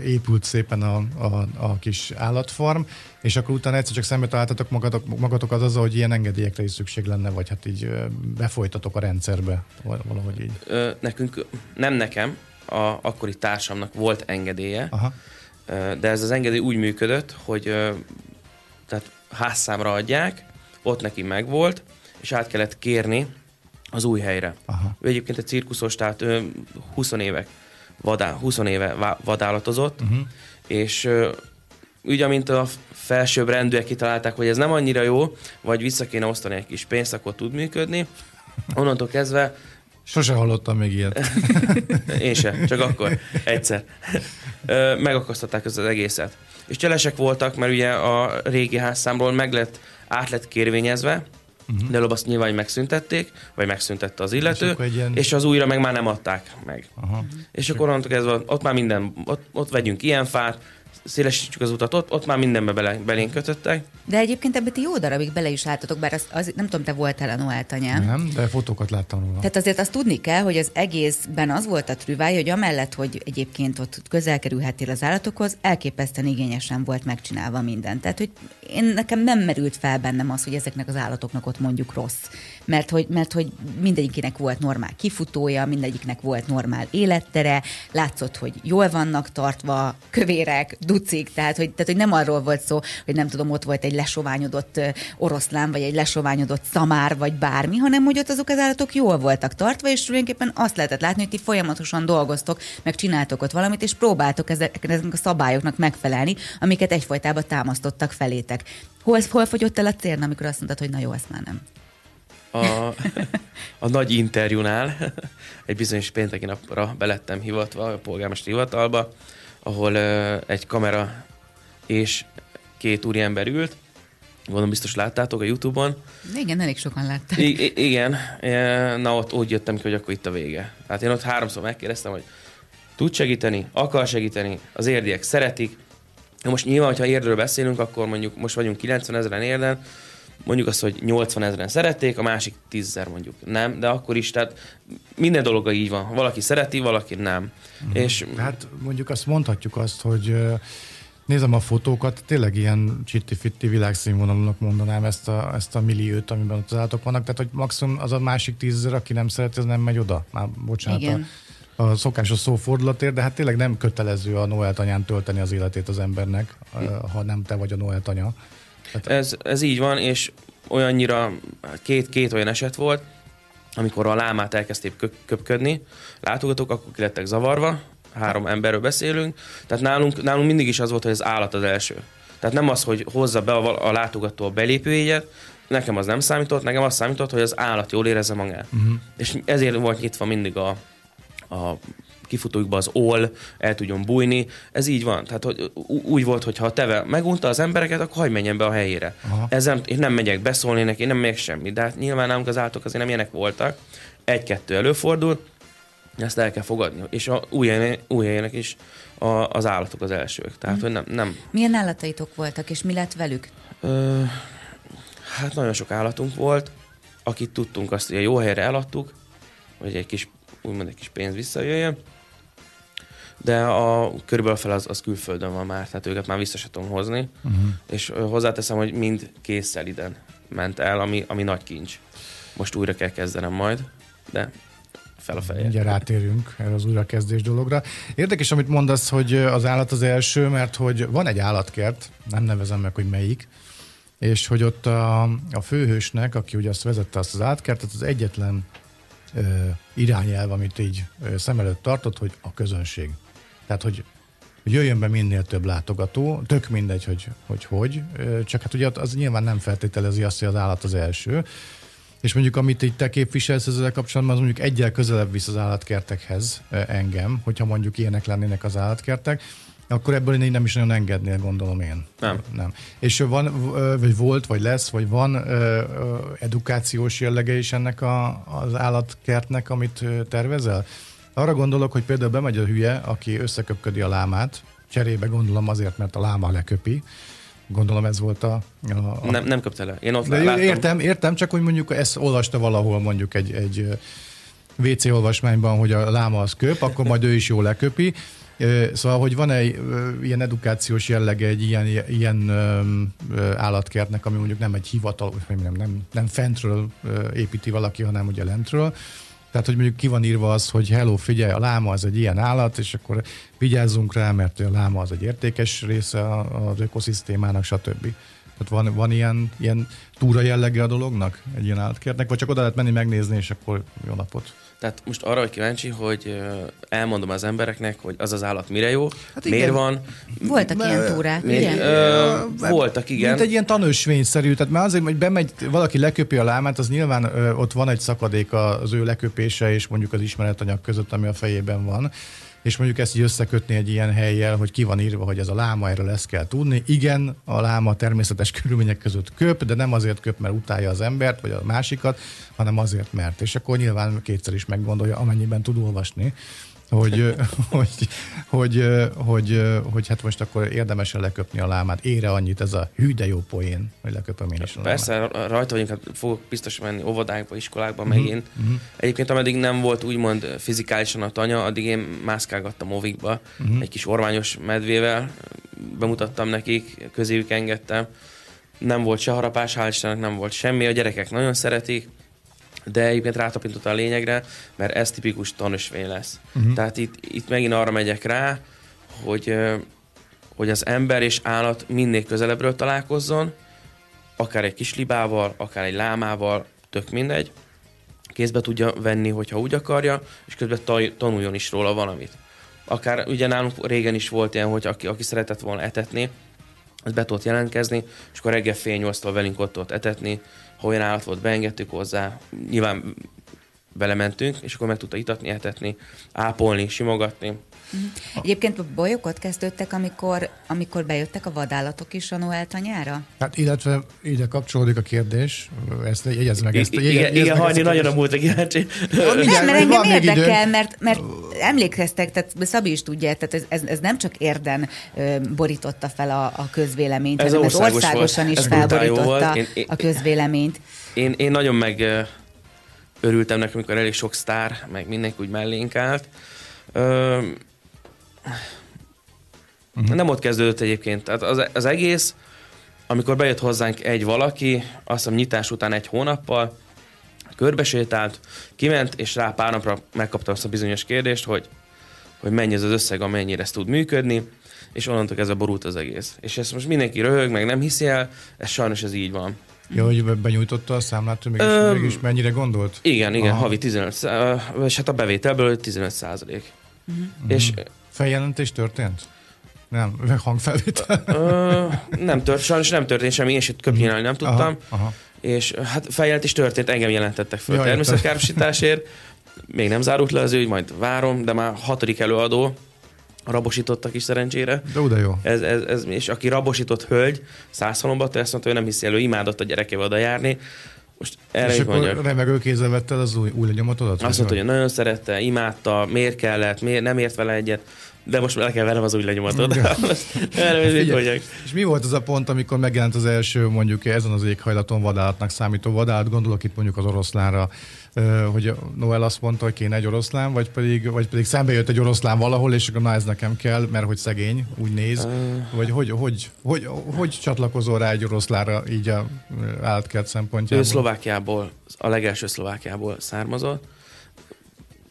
épült szépen a, a, a kis állatfarm, és akkor utána egyszer csak szembe találtatok magatok, magatokat azzal, hogy ilyen engedélyekre is szükség lenne, vagy hát így befolytatok a rendszerbe, valahogy így. Uh, nekünk, nem nekem, a akkori társamnak volt engedélye. Aha. De ez az engedély úgy működött, hogy tehát házszámra adják, ott neki megvolt, és át kellett kérni az új helyre. Aha. Ő egyébként egy cirkuszos, tehát húsz évek vadá, húsz éve vadállatozott, uh-huh. és ugye, mint a felsőbb rendűek kitalálták, hogy ez nem annyira jó, vagy vissza kéne osztani egy kis pénzt, akkor tud működni. Onnantól kezdve... Sose hallottam még ilyet. Én sem, csak akkor, egyszer. Megakasztották ezt az egészet. És cselesek voltak, mert ugye a régi házszámról meg lett, át lett kérvényezve, uh-huh. de előbb azt nyilván megszüntették, vagy megszüntette az illető, és, ilyen... és az újra meg már nem adták meg. Aha. És akkor onnantól kezdve ott már minden, ott, ott vegyünk ilyen fát, szélesítsük az utat, ott, ott már mindenbe bele, belénk kötöttek. De egyébként ebben ti jó darabig bele is álltatok, bár az, az, nem tudom, te voltál a Noelt anyám. Nem, de fotókat láttam róla. Tehát azért azt tudni kell, hogy az egészben az volt a trüváj, hogy amellett, hogy egyébként ott közel kerülhettél az állatokhoz, elképesztően igényesen volt megcsinálva minden. Tehát, hogy én nekem nem merült fel bennem az, hogy ezeknek az állatoknak ott mondjuk rossz. Mert hogy, mert hogy mindegyiknek volt normál kifutója, mindegyiknek volt normál élettere, látszott, hogy jól vannak tartva, kövérek, ducik, tehát hogy, tehát hogy nem arról volt szó, hogy nem tudom, ott volt egy lesoványodott oroszlán, vagy egy lesoványodott szamár, vagy bármi, hanem hogy ott azok az állatok jól voltak tartva, és tulajdonképpen azt lehetett látni, hogy ti folyamatosan dolgoztok, meg csináltok ott valamit, és próbáltok ezeknek a szabályoknak megfelelni, amiket egyfajtában támasztottak felétek. Hol, hol fogyott el a cérna, amikor azt mondtad, hogy na jó, azt már nem? A, a nagy interjúnál egy bizonyos pénteki napra belettem hivatva a polgármesteri hivatalba, ahol uh, egy kamera és két úriember ült. Gondolom, biztos láttátok a YouTube-on. Igen, elég sokan látták. I- igen, na ott úgy jöttem ki, hogy akkor itt a vége. Hát én ott háromszor megkérdeztem, hogy tud segíteni, akar segíteni, az érdiek szeretik. Most nyilván, hogyha érdről beszélünk, akkor mondjuk most vagyunk kilencven ezeren érden, mondjuk azt, hogy nyolcvan ezeren szerették, a másik tízezer mondjuk nem, de akkor is, tehát minden dolog így van. Valaki szereti, valaki nem. Mm. És... Hát mondjuk azt mondhatjuk azt, hogy nézem a fotókat, tényleg ilyen csitti-fitti világszínvonalúnak mondanám ezt a, ezt a milliót, amiben ott az állatok vannak, tehát hogy maximum az a másik tízezer, aki nem szereti, az nem megy oda. Már bocsánat, igen. A, a szokásos szófordulatért, de hát tényleg nem kötelező a Noelt anyán tölteni az életét az embernek, ha nem te vagy a Noelt anya. Ez, ez így van, és olyannyira két-két olyan eset volt, amikor a lámát elkezdték kö- köpködni, látogatók, akkor ki lettek zavarva, három emberről beszélünk, tehát nálunk, nálunk mindig is az volt, hogy az állat az első. Tehát nem az, hogy hozza be a, a látogató a belépőjegyet, nekem az nem számított, nekem az számított, hogy az állat jól érezze magát. Uh-huh. És ezért volt nyitva mindig a, a kifutóikba az ól el tudjon bújni. Ez így van. Tehát hogy úgy volt, hogy ha a teve megunta az embereket, akkor hagyj menjen be a helyére. Ezzel én nem megyek beszólni neki, én nem megyek semmi. De hát nyilván nálunk az állatok azért nem ilyenek voltak. Egy-kettő előfordul, ezt el kell fogadni. És a új helyen, új helyenek is a, az állatok az elsők. Tehát, mm. hogy nem, nem. Milyen állataitok voltak, és mi lett velük? Ö, hát nagyon sok állatunk volt, akit tudtunk, azt ugye jó helyre eladtuk, hogy egy kis, úgymond egy kis pénz visszajöjjön, de a, körülbelül fel az, az külföldön van már, tehát őket már vissza se tudom hozni, uh-huh. és hozzáteszem, hogy mind készszeliden ment el, ami, ami nagy kincs. Most újra kell kezdenem majd, de fel a fejét. Mindjárt rátérünk erre az újrakezdés dologra. Érdekes, amit mondasz, hogy az állat az első, mert hogy van egy állatkert, nem nevezem meg, hogy melyik, és hogy ott a, a főhősnek, aki ugye azt vezette azt az állatkertet, az egyetlen ö, irányelv, amit így ö, szem előtt tartott, hogy a közönség. Tehát, hogy, hogy jöjjön be minél több látogató, tök mindegy, hogy hogy, hogy ö, csak hát ugye az nyilván nem feltételezi azt, hogy az állat az első. És mondjuk, amit így te képviselsz ezzel kapcsolatban, az mondjuk egyel közelebb visz az állatkertekhez engem, hogyha mondjuk ilyenek lennének az állatkertek, akkor ebből én így nem is nagyon engednél, gondolom én. Nem. Nem. És van, vagy volt, vagy lesz, vagy van edukációs jellege is ennek a, az állatkertnek, amit tervezel? Arra gondolok, hogy például bemegy a hülye, aki összeköpködi a lámát, cserébe gondolom azért, mert a láma leköpi. Gondolom ez volt a... a nem, nem köpte le. Én ott láttam. Értem, értem, csak hogy mondjuk ezt olvasta valahol mondjuk egy, egy vé cé olvasmányban, hogy a láma az köp, akkor majd ő is jól leköpi. Szóval, hogy van-e ilyen edukációs jellege egy ilyen, ilyen állatkertnek, ami mondjuk nem egy hivatal, nem, nem, nem fentről építi valaki, hanem ugye lentről. Tehát, hogy mondjuk ki van írva az, hogy hello, figyelj, a láma az egy ilyen állat, és akkor vigyázzunk rá, mert a láma az egy értékes része az ökoszisztémának, stb. Tehát van, van ilyen, ilyen túra jellege a dolognak, egy ilyen állatkertnek, vagy csak oda lehet menni, megnézni, és akkor jó napot. Tehát most arra vagy kíváncsi, hogy elmondom az embereknek, hogy az az állat mire jó, hát miért van. Voltak m- ilyen túrák, igen? M- voltak, igen. Mint egy ilyen tanúsvényszerű, tehát már azért, hogy bemegy, valaki leköpi a lámát, az nyilván ö, ott van egy szakadék az ő leköpése és mondjuk az ismeretanyag között, ami a fejében van. És mondjuk ezt így összekötni egy ilyen helyjel, hogy ki van írva, hogy ez a láma, erről ezt kell tudni. Igen, a láma természetes körülmények között köp, de nem azért köp, mert utálja az embert, vagy a másikat, hanem azért, mert. És akkor nyilván kétszer is meggondolja, amennyiben tud olvasni, hogy, hogy, hogy, hogy, hogy, hogy hát most akkor érdemesen leköpni a lámát. Ére annyit ez a hű de jó poén, hogy leköpöm én is a persze, lámát. Rajta vagyunk, hát fogok biztos menni óvodákba, iskolákba mm-hmm. megint. Mm-hmm. Egyébként ameddig nem volt úgymond fizikálisan a tanya, addig én mászkálgattam óvikba, mm-hmm. egy kis ormányos medvével, bemutattam nekik, közéjük engedtem. Nem volt se harapás, hál' Istennek nem volt semmi, a gyerekek nagyon szeretik. De egyébként rátapintott a lényegre, mert ez tipikus tanösvény lesz. Uh-huh. Tehát itt, itt megint arra megyek rá, hogy, hogy az ember és állat minél közelebbről találkozzon, akár egy kis libával, akár egy lámával, tök mindegy. Kézbe tudja venni, hogyha úgy akarja, és közben ta- tanuljon is róla valamit. Akár ugye nálunk régen is volt ilyen, hogy aki, aki szeretett volna etetni, az be tudott jelentkezni, és akkor reggel fél nyolctól velünk ott tudott etetni, ha olyan állat volt, beengedtük hozzá, nyilván belementünk, és akkor meg tudta itatni, etetni, ápolni, simogatni. Egyébként bolyokot kezdődtek, amikor, amikor bejöttek a vadállatok is a Noel tanyára? Hát illetve ide kapcsolódik a kérdés, ezt jegyezd meg ezt. Igen, hajni nagyon a múlt a kíváncsi. Nem, mert engem érdekel, mert, mert emlékeztek, tehát Szabi is tudja, tehát ez, ez nem csak érden borította fel a, a közvéleményt, ez hanem ez országosan volt, is felborította én, én, a közvéleményt. Én, én nagyon meg örültem nekem, amikor elég sok sztár, meg mindenki úgy mellénk állt. Ö, Uh-huh. Nem ott kezdődött egyébként. Tehát az, az egész, amikor bejött hozzánk egy valaki, azt hiszem nyitás után egy hónappal, körbesétált, kiment, és rá pár napra megkapta azt a bizonyos kérdést, hogy, hogy mennyi ez az összeg, amennyire ez tud működni, és onnantól kezdve borult az egész. És ezt most mindenki röhög, meg nem hiszi el, ez sajnos ez így van. Ja, hogy benyújtotta a számlát, hogy mégis, Ö, mégis mennyire gondolt? Igen, igen, aha. Havi tizenöt, és hát a bevételből tizenöt százalék. Uh-huh. És feljelentés történt? Nem, hangfelvétel? Ö, nem tört, sajnos nem történt semmi, én is köpjénálni nem tudtam. Aha, aha. És hát feljelentés történt, engem jelentettek föl természetkárosításért, még nem zárult le az ügy, majd várom, de már hatodik előadó, rabosítottak is szerencsére. De oda jó. Ez, ez, ez, és aki rabosított hölgy, Százhalombattól, ezt mondta, hogy nem hiszi elő, imádott a gyerekével oda járni. Most erre és akkor remegő kézzel vette az új, új lenyomatodat? Azt mondta, hogy nagyon szerette, imádta, miért kellett, miért, nem ért vele egyet, de most el kell verem az új lenyomatod. És mi volt az a pont, amikor megjelent az első, mondjuk ezen az éghajlaton vadállatnak számító vadállat? Gondolok itt mondjuk az oroszlánra, hogy Noel azt mondta, hogy kéne egy oroszlán, vagy pedig, vagy pedig szembe jött egy oroszlán valahol, és akkor na ez nekem kell, mert hogy szegény, úgy néz. Uh... Vagy hogy, hogy, hogy, hogy, hogy csatlakozol rá egy oroszlánra így a állatkert szempontjából? Ő Szlovákiából, a legelső Szlovákiából származott.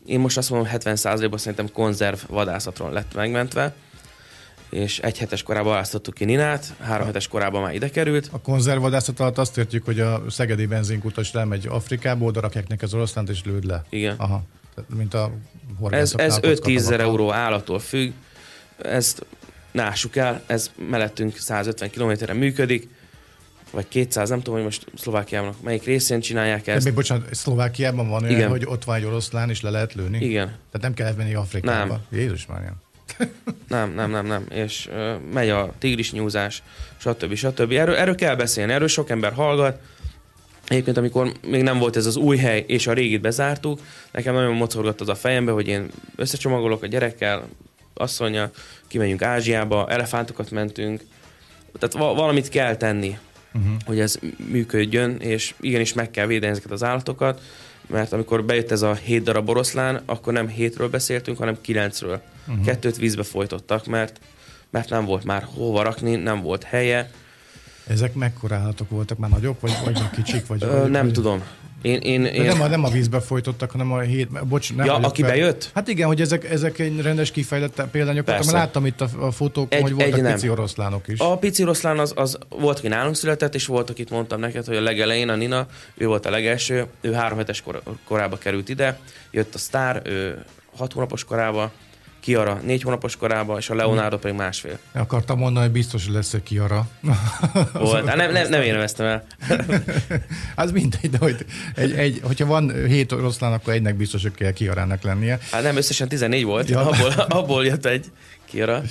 Én most azt mondom, hetven százalékban szerintem konzerv vadászatról lett megmentve, és egy hetes korában választottuk ki Ninát, három hetes korában már ide került. A konzerv vadászat alatt azt értjük, hogy a szegedi benzinkutas lemegy Afrikába, oda rakják neki az oroszlánt és lőd le. Igen. Aha. Mint a horgászok. Ez, ez öt-tízezer euró állattól függ, ezt nássuk el, ez mellettünk százötven kilométerre működik, vagy kétszáz, nem tudom, hogy most Szlovákiában melyik részén csinálják ezt. De még bocsánat, Szlovákiában van olyan, hogy ott van egy oroszlán, és le lehet lőni? Igen. Tehát nem kell menni Afrikába. Nem. Jézus Mária. nem, nem, nem, nem. És uh, megy a tigrisnyúzás, stb. stb. Erről, erről kell beszélni, erről sok ember hallgat. Egyébként, amikor még nem volt ez az új hely, és a régit bezártuk, nekem nagyon mocorgott az a fejembe, hogy én összecsomagolok a gyerekkel, asszonnyal, kimegyünk Ázsiába, elefántokat mentünk. Tehát valamit kell tenni. Uh-huh. Hogy ez működjön, és igenis meg kell védeni ezeket az állatokat, mert amikor bejött ez a hét darab oroszlán, akkor nem hétről beszéltünk, hanem kilencről. Uh-huh. Kettőt vízbe folytottak, mert, mert nem volt már hova rakni, nem volt helye. Ezek mekkora állatok voltak? Már nagyok, vagy, vagy kicsik? Vagy, Ö, vagy, nem vagy... tudom. Én, én, én... Nem, a, nem a vízbe folytottak, hanem a hét... Bocs, nem ja, aki fel... bejött? Hát igen, hogy ezek, ezek egy rendes kifejlett példányok. Mert láttam itt a fotókon, hogy voltak egy pici nem. oroszlánok is. A pici oroszlán az, az volt, aki nálunk született, és volt, akit mondtam neked, hogy a legelején a Nina, ő volt a legelső, ő három hetes kor, korába került ide, jött a Sztár, ő hat hónapos korába, Kiara négy hónapos korába, és a Leonardo pedig másfél. Akartam mondani, hogy biztos, hogy lesz egy Kiara. Volt, nem, nem, nem érveztem el. Hát mindegy, de hogy egy, egy, hogyha van hét oroszlán, akkor egynek biztos, hogy kell Kiarának lennie. Hát nem, összesen tizennégy volt, ja. abból, abból jött egy Kiara.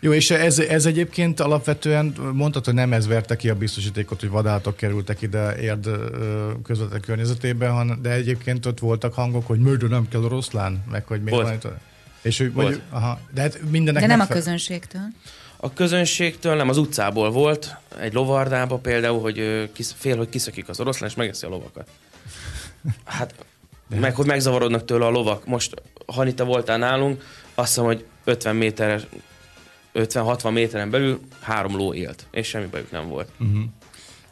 Jó, és ez, ez egyébként alapvetően mondtad, hogy nem ez verte ki a biztosítékot, hogy vadállatok kerültek ide Érd közvetlen környezetében, de egyébként ott voltak hangok, hogy mördő nem kell oroszlán, meg hogy még van itt. És ő, mondjuk, aha, de, hát mindenek de nem megfel... a közönségtől? A közönségtől nem, az utcából volt, egy lovardába például, hogy kisz, fél, hogy kiszökik az oroszlán, és megeszi a lovakat. Hát, de meg hát. Hogy megzavarodnak tőle a lovak. Most, ha itt voltál nálunk, azt hiszem, hogy ötven méteres, ötven-hatvan méteren belül három ló élt, és semmi bajuk nem volt. Uh-huh.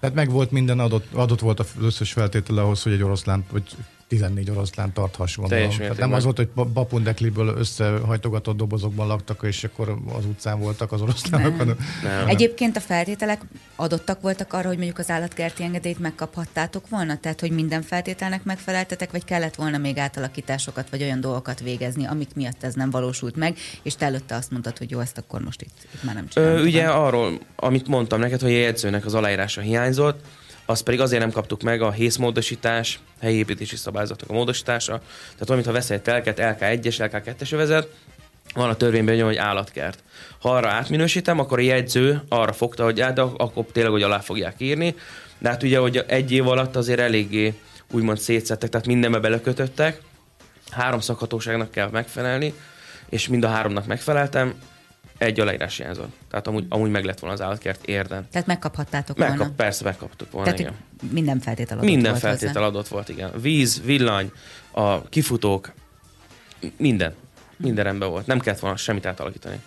Tehát meg volt minden, adott, adott volt az összes feltétele ahhoz, hogy egy oroszlán, vagy tizennégy oroszlán tarthasson. Tehát nem az volt, hogy Bapundekliből összehajtogatott dobozokban laktak, és akkor az utcán voltak az oroszlánok. Nem. Nem. Egyébként a feltételek adottak voltak arra, hogy mondjuk az állatkerti engedélyt megkaphattátok volna? Tehát, hogy minden feltételnek megfeleltetek, vagy kellett volna még átalakításokat, vagy olyan dolgokat végezni, amik miatt ez nem valósult meg, és te előtte azt mondtad, hogy jó, ezt akkor most itt, itt már nem csinálom. Ugye arról, amit mondtam neked, hogy a jegyzőnek az aláírása hiányzott, azt pedig azért nem kaptuk meg a hészmódosítás, helyi építési szabályzatok a módosítása. Tehát olyan, mintha veszel egy telket, el ká egyes, el ká kettes övezet, van a törvényben, hogy állatkert. Ha arra átminősítem, akkor a jegyző arra fogta, hogy át, akkor tényleg, hogy alá fogják írni. De hát ugye, hogy egy év alatt azért eléggé úgymond szétszettek, tehát mindenbe belekötöttek. Három szakhatóságnak kell megfelelni, és mind a háromnak megfeleltem. Egy aláírás jelzon. Tehát amúgy, amúgy meg lett volna az állatkert Érden. Tehát megkaphattátok Megkap, volna? Persze, megkaptuk volna. Tehát minden feltétel adott minden volt Minden feltétel hozzá. adott volt, igen. Víz, villany, a kifutók, minden. Minden rendben volt. Nem kellett volna semmit átalakítani.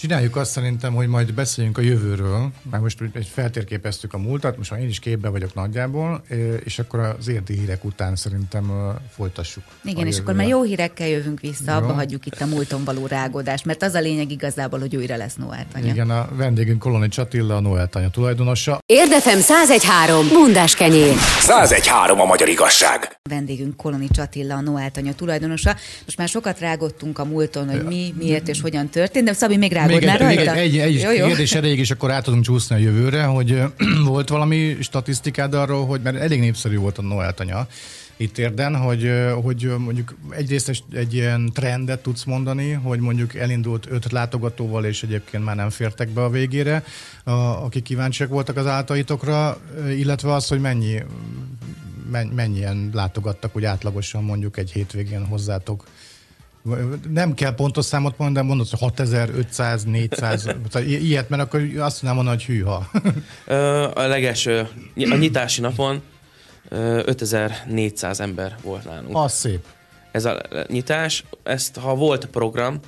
Csináljuk azt szerintem, hogy majd beszéljünk a jövőről. Már most feltérképeztük a múltat, most már én is képben vagyok nagyjából, és akkor az érdi hírek után szerintem folytassuk. Igen, és akkor már jó hírekkel jövünk vissza, abba hagyjuk itt a múlton való rágódást, mert az a lényeg igazából, hogy újra lesz Noel tanya. Igen, a vendégünk Kolonics Attila, a Noel tanya tulajdonosa. Érd ef em száz egy pont három, Bundás kenyér. száz egy pont három a magyar igazság. A vendégünk Kolonics Attila, a Noel tanya tulajdonosa. Most már sokat rágódtunk a múlton, hogy mi, miért és hogyan történt, de Szabi még rá Még egy, még egy, egy jó, jó. kérdés elég, és akkor át tudunk csúszni a jövőre, hogy volt valami statisztikád arról, hogy mert elég népszerű volt a Noel tanya, itt Érden, hogy, hogy mondjuk egyrészt egy ilyen trendet tudsz mondani, hogy mondjuk elindult öt látogatóval, és egyébként már nem fértek be a végére, a, akik kíváncsiak voltak az áltaitokra, illetve az, hogy mennyi, mennyien látogattak úgy átlagosan mondjuk egy hétvégén hozzátok. Nem kell pontos számot mondani, de mondod, hogy hatezer-ötszáz, négyszáz, ilyet, mert akkor azt nem mondani, hogy hűha. A legelső, a nyitási napon ötezer-négyszáz ember volt nálunk. Az szép. Ez a nyitás, ezt ha volt program,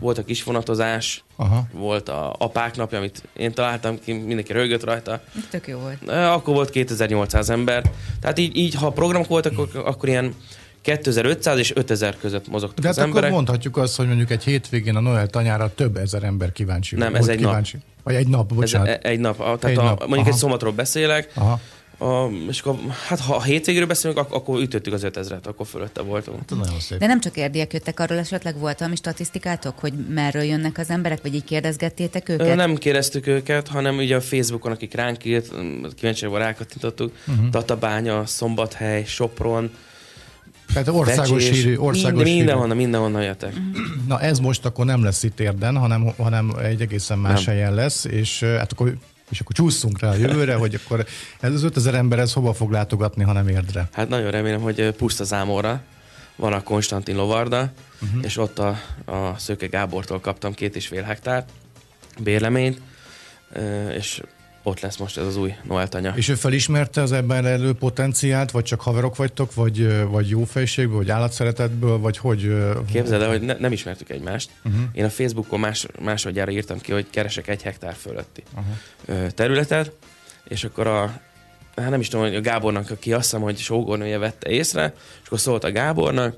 volt a kisvonatozás, aha, volt a apák napja, amit én találtam ki, mindenki röhögött rajta. Tök jó volt. Akkor volt kétezer-nyolcszáz ember. Tehát így, így ha programok voltak, akkor, akkor ilyen kétezer-ötszáz és ötezer között mozogtak az emberek. De akkor mondhatjuk azt, hogy mondjuk egy hétvégén a Noel tanyára több ezer ember kíváncsi. Nem, ez egy kíváncsi nap. Vagy egy nap, bocsánat. Ez egy nap. Tehát egy a, nap. Mondjuk aha, egy szombatról beszélek, aha. A, és akkor, hát ha a hétvégéről beszélünk, ak- akkor ütöttük az ötezret, akkor fölötte voltunk. De nem csak érdiek jöttek, arról esetleg volt valami statisztikátok, hogy merről jönnek az emberek, vagy így kérdezgettétek őket? Nem kérdeztük őket, hanem ugye a Facebookon, akik ránk írt, kíváncsiakból rákattintottuk, uh-huh. Tatabánya, Szombathely, Sopron, tehát országos hírű, országos hírű. Mindenhonnan, mindenhonnan jöttek. Na ez most akkor nem lesz itt Érden, hanem, hanem egy egészen más nem. helyen lesz, és hát akkor és akkor csúszunk rá a jövőre, hogy akkor ez az ötezer ember ez hova fog látogatni, ha nem Érdre? Hát nagyon remélem, hogy Pusztazámorra van a Konstantin Lovarda, uh-huh. és ott a, a Szőke Gábortól kaptam két és fél hektárt, bérleményt, és ott lesz most ez az új Noel tanya. És ő felismerte az ebben elő potenciált, vagy csak haverok vagytok, vagy, vagy jó fejségből, vagy állatszeretetből, vagy hogy... Képzeld el, hogy ne, nem ismertük egymást. Uh-huh. Én a Facebookon más, másodjára írtam ki, hogy keresek egy hektár fölötti uh-huh. területet, és akkor a... Hát nem is tudom, hogy a Gábornak, aki azt hiszem, hogy sógornője vette észre, és akkor szólt a Gábornak,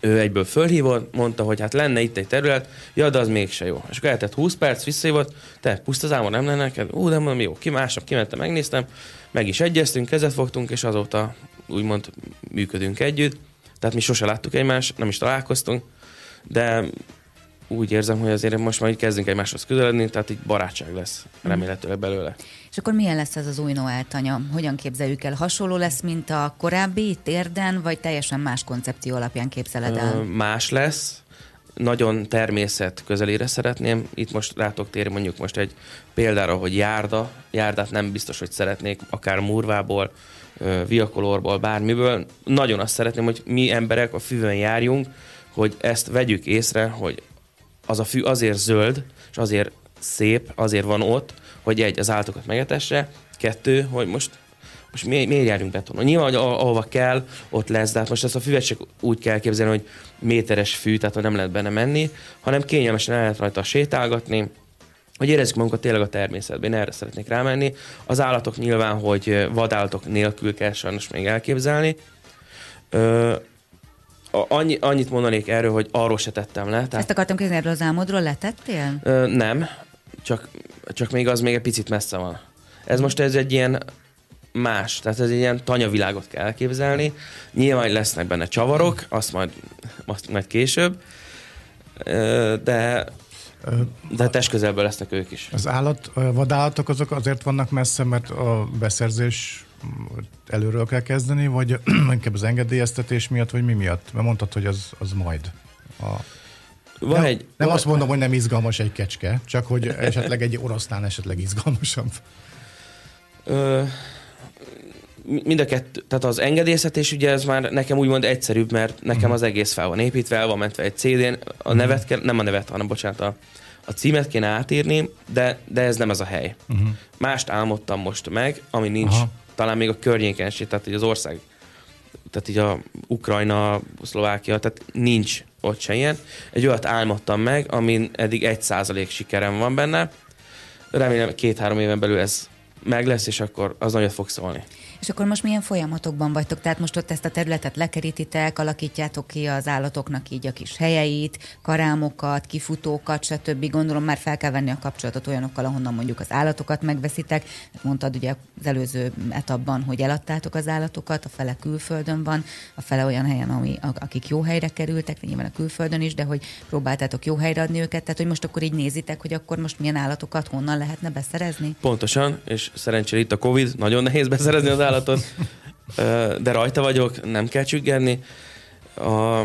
ő egyből fölhívott, mondta, hogy hát lenne itt egy terület, ja, de az mégse jó. És akkor eltett húsz perc, visszahívott, te Pusztazámor nem lenne neked? Ú, de mondom, jó, ki másnap, kimentem, megnéztem, meg is egyeztünk, kezet fogtunk, és azóta úgymond működünk együtt. Tehát mi sose láttuk egymást, nem is találkoztunk, de úgy érzem, hogy azért most már így kezdünk egymáshoz közeledni, tehát így barátság lesz remélhetőleg belőle. És akkor milyen lesz ez az új Noel tanya? Hogyan képzeljük el? Hasonló lesz, mint a korábbi Érden, vagy teljesen más koncepció alapján képzeled el? Ö, más lesz. Nagyon természet közelére szeretném. Itt most rátok térni mondjuk most egy példára, hogy járda. Járdát nem biztos, hogy szeretnék, akár murvából, viakolorból, bármiből. Nagyon azt szeretném, hogy mi emberek a füvön járjunk, hogy ezt vegyük észre, hogy az a fű azért zöld, és azért szép, azért van ott, hogy egy, az állatokat megetesse, kettő, hogy most, most mi, miért járjunk betonon. Nyilván, hogy ahova kell, ott lesz, de hát most ezt a füvet csak úgy kell képzelni, hogy méteres fű, tehát nem lehet benne menni, hanem kényelmesen el lehet rajta sétálgatni, hogy érezzük magunkat tényleg a természetben. Én erre szeretnék rámenni. Az állatok nyilván, hogy vadállatok nélkül kell sajnos még elképzelni. Ö, Annyi, annyit mondanék erről, hogy arról se tettem le. Tehát... Ezt akartam kérdezni, erről az álmodról letettél? Ö, nem, csak, csak még az még egy picit messze van. Ez most ez egy ilyen más, tehát ez egy ilyen tanyavilágot kell elképzelni. Nyilván lesznek benne csavarok, azt majd, azt majd később, Ö, de... De test közelből lesznek ők is. Az állat, vadállatok azok azért vannak messze, mert a beszerzés előről kell kezdeni, vagy inkább az engedélyeztetés miatt, vagy mi miatt? Mert mondtad, hogy az, az majd. A... Van nem, egy... nem azt mondom, hogy nem izgalmas egy kecske, csak hogy esetleg egy oroszlán esetleg izgalmasabb. Ö, mind a kettő, tehát az engedélyeztetés ugye ez már nekem úgymond egyszerűbb, mert nekem az egész fel van építve, el van mentve egy cédén, a nevet kell, nem a nevet, hanem bocsánat, a, a címet kéne átírni, de, de ez nem ez a hely. Uh-huh. Mást álmodtam most meg, ami nincs. Aha. Talán még a környéken sem, tehát így az ország, tehát így a Ukrajna, Szlovákia, tehát nincs ott se ilyen. Egy olyat álmodtam meg, amin eddig egy százalék sikerem van benne. Remélem két-három éven belül ez meg lesz, és akkor az nagyot fog szólni. És akkor most milyen folyamatokban vagytok? Tehát most ott ezt a területet lekerítitek, alakítjátok ki az állatoknak így a kis helyeit, karámokat, kifutókat, stb. Gondolom már fel kell venni a kapcsolatot olyanokkal, ahonnan mondjuk az állatokat megveszitek. Mondtad ugye az előző etapban, hogy eladtátok az állatokat, a fele külföldön van, a fele olyan helyen, ami, akik jó helyre kerültek, nyilván a külföldön is, de hogy próbáltátok jó helyre adni őket, tehát hogy most akkor így nézitek, hogy akkor most milyen állatokat honnan lehetne beszerezni? Pontosan, és szerencsére itt a Covid, nagyon nehéz beszerezni az állatot. de rajta vagyok, nem kell csüggenni. A...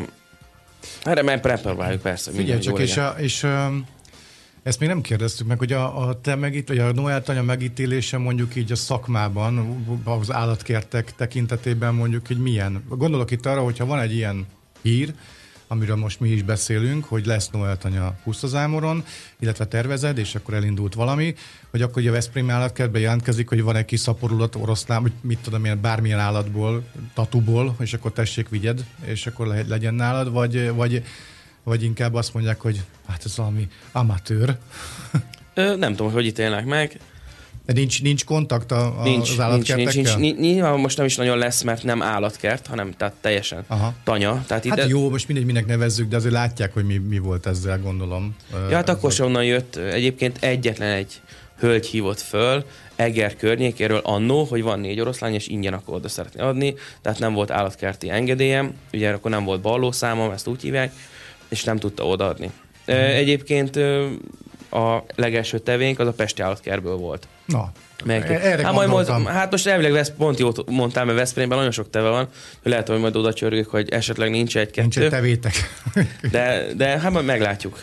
Erre már próbáljuk persze. Figyelj csak, és, a, és um, ezt még nem kérdeztük meg, hogy a, a te megít, vagy a Noel tanya megítélése mondjuk így a szakmában, az állatkertek tekintetében mondjuk, hogy milyen. Gondolok itt arra, hogyha van egy ilyen hír, amiről most mi is beszélünk, hogy lesz Noel tanya Pusztazámoron, illetve tervezed, és akkor elindult valami, hogy akkor ugye a Veszprém állatkertben jelentkezik, hogy van egy kis szaporulat oroszlán, vagy mit tudom én, bármilyen állatból, tatuból, és akkor tessék, vigyed, és akkor le- legyen nálad, vagy, vagy, vagy inkább azt mondják, hogy hát ez valami amatőr. Ö, nem tudom, hogy ítélnek meg. De nincs, nincs kontakt a, a, nincs, az állatkertekkel? Nincs, nincs, nincs. Most nem is nagyon lesz, mert nem állatkert, hanem tehát teljesen Aha. tanya. Tehát hát ide... jó, most mindegy, minek nevezzük, de azért látják, hogy mi, mi volt ezzel, gondolom. Ja, hát akkor sem onnan jött. Egyébként egyetlen egy hölgy hívott föl Eger környékéről annó, hogy van négy oroszlány, és ingyen akkor oda szeretné adni. Tehát nem volt állatkerti engedélyem, ugye akkor nem volt ballószámom, ezt úgy hívják, és nem tudta odaadni. Hmm. Egyébként... a legelső tevénk az a pesti állatkertből volt. Na, erre hát, majd, hát most elvileg Vesz, pont jót mondtál, mert Veszprémben nagyon sok teve van, hogy lehet, hogy majd oda csörgök, hogy esetleg nincs egy-kettő. Nincs egy tevétek. de, de hát majd meglátjuk.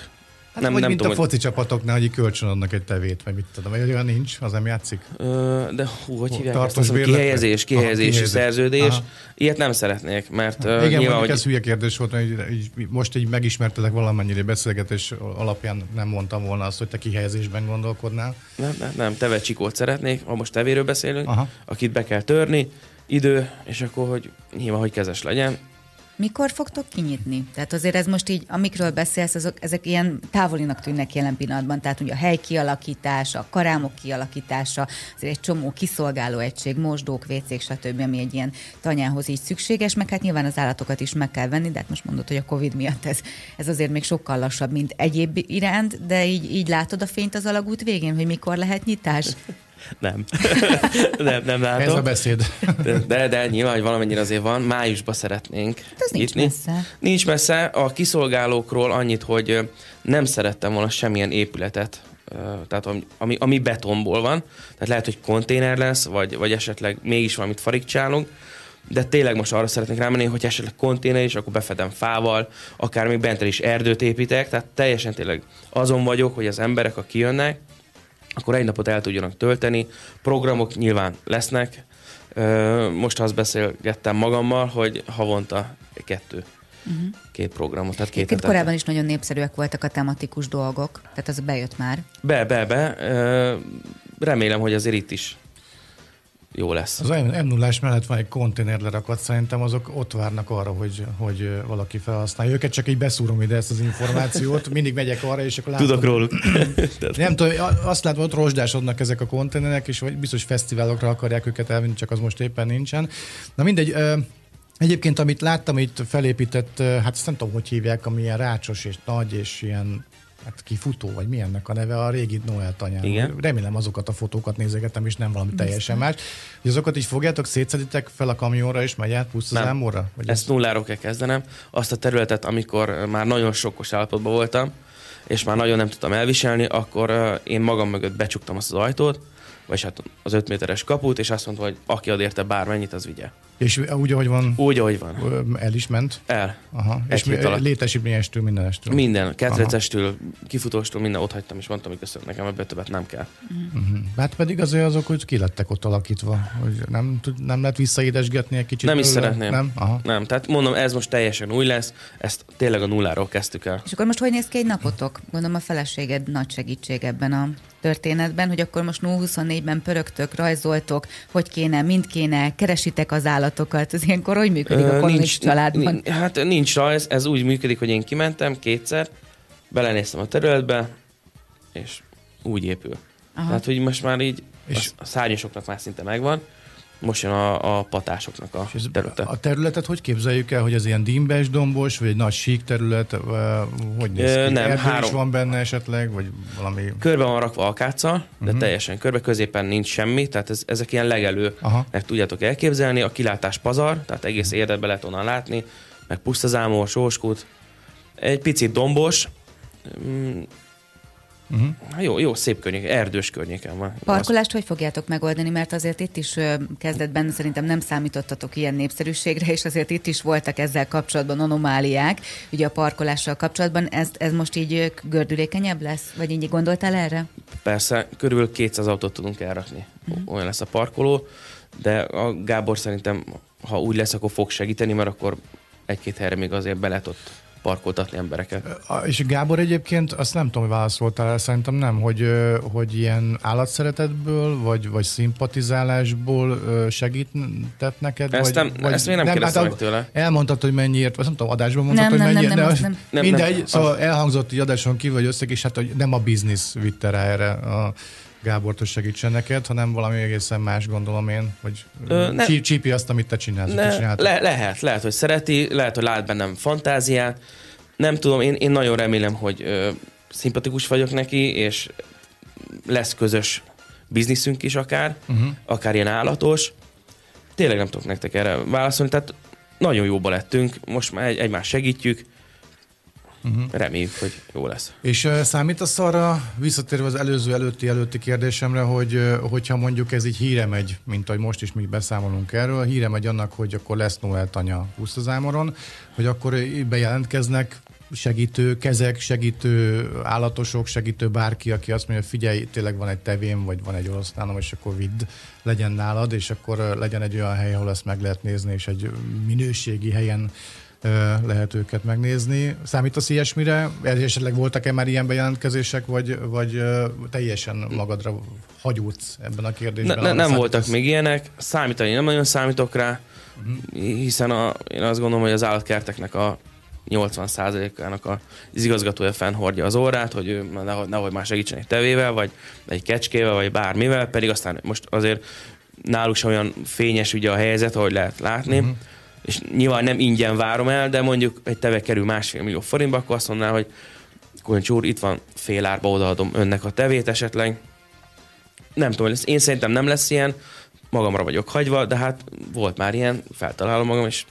Hát nem, vagy nem mint tudom, a foci csapatoknál, hogy kölcsön adnak egy tevét, vagy mit tudom, vagy olyan nincs, az nem játszik. Ö, de hú, hogy hívják ezt? Azt mondom, kihelyezés, kihelyezési szerződés. Aha. Ilyet nem szeretnék, mert... Ha, uh, igen, nyilván, hogy... ez hülye kérdés volt, hogy most így megismertelek valamennyire beszélgetés alapján, nem mondtam volna azt, hogy te kihelyezésben gondolkodnál. Nem, nem, nem, tevetcsikót szeretnék, ha most tevéről beszélünk, Aha. akit be kell törni, idő, és akkor, hogy nyilván, hogy kezes legyen. Mikor fogtok kinyitni? Tehát azért ez most így, amikről beszélsz, azok, ezek ilyen távolinak tűnnek jelen pillanatban, tehát ugye a hely kialakítása, a karámok kialakítása, azért egy csomó kiszolgáló egység, mosdók, vécék, stb., ami egy ilyen tanyához így szükséges, meg hát nyilván az állatokat is meg kell venni, de hát most mondod, hogy a Covid miatt ez, ez azért még sokkal lassabb, mint egyéb iránt, de így, így látod a fényt az alagút végén, hogy mikor lehet nyitás? Nem. nem, nem látom. Ez a beszéd. de, de nyilván, hogy valamennyire azért van. Májusban szeretnénk hát nincs nyitni. Messze. Nincs messze. A kiszolgálókról annyit, hogy nem szerettem volna semmilyen épületet, tehát ami, ami betonból van. Tehát lehet, hogy konténer lesz, vagy, vagy esetleg mégis valamit farigcsálunk. De tényleg most arra szeretnék rámenni, hogy esetleg konténer is, akkor befedem fával, akár még bent is erdőt építek. Tehát teljesen tényleg azon vagyok, hogy az emberek, akik kijönnek, akkor egy napot el tudjanak tölteni. Programok nyilván lesznek. Most azt beszélgettem magammal, hogy havonta kettő. Uh-huh. Két programot. Tehát két korábban is nagyon népszerűek voltak a tematikus dolgok. Tehát az bejött már. Be, be, be. Remélem, hogy azért itt is jó lesz. Az em nullás mellett van egy konténer lerakat, szerintem azok ott várnak arra, hogy, hogy valaki felhasználja őket, csak így beszúrom ide ezt az információt, mindig megyek arra, és akkor látom. Tudok róluk. Nem tudom, azt látom, ott rozsdásodnak ezek a konténerek, és biztos fesztiválokra akarják őket elvinni, csak az most éppen nincsen. Na mindegy, egyébként amit láttam itt felépített, hát ezt nem tudom, hogy hívják, ami ilyen rácsos és nagy, és ilyen hát kifutó, vagy mi ennek a neve, a régi Noel tanyán. Remélem azokat a fotókat nézegetem, és nem valami Biztos. teljesen más. Hogy azokat így fogjátok, szétszeditek fel a kamionra, és megy át Pusztazámorra? Ezt ez... nulláról kell kezdenem. Azt a területet, amikor már nagyon sokkos állapotban voltam, és már nagyon nem tudtam elviselni, akkor én magam mögött becsuktam azt az ajtót, vagy hát az öt méteres kaput, és azt mondta, hogy aki ad érte bármennyit, az vigye. És úgy, ahogy van? Úgy, ahogy van. El is ment? El. Aha. És létesítményestől, mindenestől? Minden. Ketrecestől, kifutóstól, minden ott hagytam, és mondtam, hogy köszönöm, nekem ebből többet nem kell. Uh-huh. Hát pedig azért azok, hogy ki lettek ott alakítva, hogy nem, nem lehet visszaédesgetni egy kicsit? Nem is szeretném. Nem? Aha. Nem. Tehát mondom, ez most teljesen új lesz, ezt tényleg a nulláról kezdtük el. És akkor most hogy néz ki egy napotok? Gondolom a feleséged nagy segítség ebben a történetben, hogy akkor most nulla huszonnégyben pörögtök, rajzoltok, hogy kéne, mind kéne, keresitek az állatokat. Ez ilyenkor hogy működik Ö, a Kolonics családban? Nincs, hát nincs rajz, ez úgy működik, hogy én kimentem kétszer, belenéztem a területbe, és úgy épül. Aha. Tehát, hogy most már így és a szárnyasoknak már szinte megvan, most jön a, a patásoknak a területe. A területet hogy képzeljük el, hogy az ilyen dímbes, dombos, vagy egy nagy sík terület, hogy néz ki? Ö, nem, Erdő három. Is van benne esetleg, vagy valami... Körbe van rakva akáccal, de uh-huh. teljesen körbe, középen nincs semmi, tehát ez, ezek ilyen legelő, Aha. meg tudjátok elképzelni. A kilátás pazar, tehát egész érdekbe lehet onnan látni, meg Pusztazámor, Sóskút, egy picit dombos, Uh-huh. Jó, jó, szép környék, erdős környéken van. Parkolást hogy fogjátok megoldani? Mert azért itt is kezdetben szerintem nem számítottatok ilyen népszerűségre, és azért itt is voltak ezzel kapcsolatban anomáliák, ugye a parkolással kapcsolatban. Ez, ez most így gördülékenyebb lesz? Vagy így gondoltál erre? Persze, körülbelül kétszáz autót tudunk elrakni. Uh-huh. Olyan lesz a parkoló, de a Gábor szerintem, ha úgy lesz, akkor fog segíteni, mert akkor egy-két helyre még azért be lehet ott parkoltatni embereket. És Gábor egyébként, azt nem tudom, hogy válaszoltál, szerintem nem, hogy, hogy ilyen állatszeretetből, vagy, vagy szimpatizálásból segített neked? Ezt, vagy, nem, vagy ezt még nem, nem kérdeztem hát, tőle. Elmondtad, hogy mennyiért, azt nem tudom, adásban mondtad, hogy mennyiért. Nem, nem, nem, nem, nem. Mindegy, nem, nem. Szóval elhangzott, hogy adáson kívül, hogy összeg, és hát hogy nem a biznisz vitte rá erre a Gábortól segítsen neked, hanem valami egészen más, gondolom én, hogy Ö, csí, csípi azt, amit te csinálsz. Ne, le, lehet, lehet, hogy szereti, lehet, hogy lát bennem fantáziát. Nem tudom, én, én nagyon remélem, hogy ö, szimpatikus vagyok neki, és lesz közös bizniszünk is akár, uh-huh. akár ilyen állatos. Tényleg nem tudok nektek erre válaszolni, tehát nagyon jóba lettünk, most már egy, egymást segítjük. Uh-huh. Reméljük, hogy jó lesz. És uh, számítasz arra, visszatérve az előző előtti-előtti kérdésemre, hogy uh, hogyha mondjuk ez így híre megy, mint ahogy most is mi beszámolunk erről, híre megy annak, hogy akkor lesz Noel tanya Pusztazámoron, hogy akkor bejelentkeznek segítő kezek, segítő állatosok, segítő bárki, aki azt mondja, hogy figyelj, tényleg van egy tevém, vagy van egy oroszlánom, és akkor vidd, legyen nálad, és akkor legyen egy olyan hely, ahol ezt meg lehet nézni, és egy minőségi helyen lehet őket megnézni. Számítasz ilyesmire? Esetleg voltak-e már ilyen bejelentkezések, vagy, vagy teljesen magadra hagyódsz ebben a kérdésben? Ne, ne, nem számítasz? Voltak még ilyenek. Számítani nem nagyon számítok rá, uh-huh. hiszen a, én azt gondolom, hogy az állatkerteknek a nyolcvan százalékának az igazgatója fennhordja az órát, hogy ő nehogy, nehogy már segítsen egy tevével, vagy egy kecskével, vagy bármivel, pedig aztán most azért náluk sem olyan fényes ugye a helyzet, ahogy lehet látni. Uh-huh. És nyilván nem ingyen várom el, de mondjuk egy teve kerül másfél millió forintba, akkor azt mondanám, hogy Kuloncs úr, itt van fél árba, odaadom önnek a tevét esetleg. Nem tudom, én szerintem nem lesz ilyen, magamra vagyok hagyva, de hát volt már ilyen, feltalálom magam, és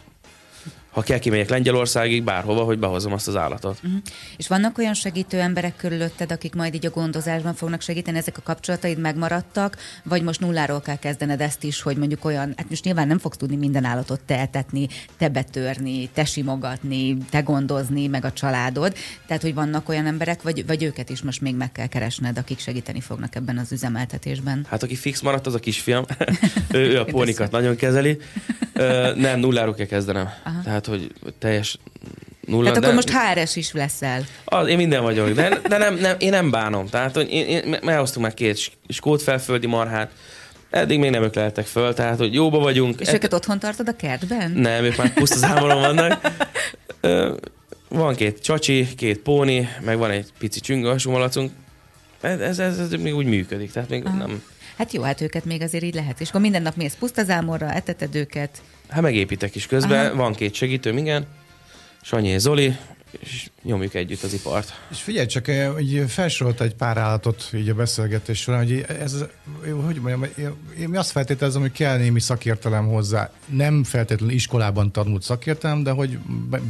ha kell, kimegyek Lengyelországig, bárhova, hogy behozom azt az állatot. Uh-huh. És vannak olyan segítő emberek körülötted, akik majd így a gondozásban fognak segíteni, ezek a kapcsolataid megmaradtak, vagy most nulláról kell kezdened ezt is, hogy mondjuk olyan, hát most nyilván nem fogsz tudni minden állatot te etetni, te betörni, te simogatni, te gondozni, meg a családod, tehát hogy vannak olyan emberek, vagy, vagy őket is most még meg kell keresned, akik segíteni fognak ebben az üzemeltetésben. Hát aki fix maradt, az a kisfiam, ő, ő a pónikat nagyon kezeli. Ö, nem, nulláról kell kezdenem. Aha. Tehát, hogy teljes nulla. Tehát akkor most há er es is leszel. Az, én minden vagyok, de, de nem, nem, én nem bánom. Tehát, hogy én, én, elhoztunk már két skótfelföldi marhát, eddig még nem ökleltek föl, tehát, hogy jóba vagyunk. És e- őket otthon tartod a kertben? Nem, ők már Pusztazámoron vannak. Ö, van két csacsi, két póni, meg van egy pici csüngös malacunk. Ez, ez, ez, ez még úgy működik, tehát még Aha. nem... Hát jó, hát őket még azért így lehet. És akkor minden nap mész Pusztazámorra, eteted őket. Hát megépítek is közben, Aha. van két segítőm, igen. Sanyi és Zoli, és nyomjuk együtt az ipart. És figyelj csak, így felsorolta egy pár állatot így a beszélgetés során, hogy ez, hogy mondjam, én azt feltételezem, hogy kell némi szakértelem hozzá. Nem feltétlenül iskolában tanult szakértelem, de hogy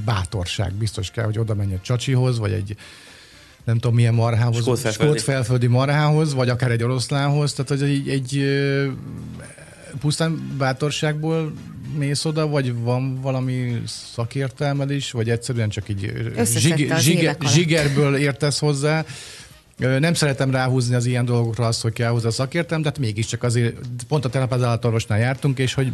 bátorság biztos kell, hogy oda menj egy csacsihoz, vagy egy nem tudom milyen marhához, skótfelföldi skót marhához, vagy akár egy oroszlánhoz, tehát hogy egy, egy pusztán bátorságból mész oda, vagy van valami szakértelmed is, vagy egyszerűen csak így zsig, zsiger, zsigerből értesz hozzá. Nem szeretem ráhúzni az ilyen dolgokra azt, hogy kell hozzá szakértelem, de hát mégiscsak azért pont a tegnap az állatorvosnál jártunk, és hogy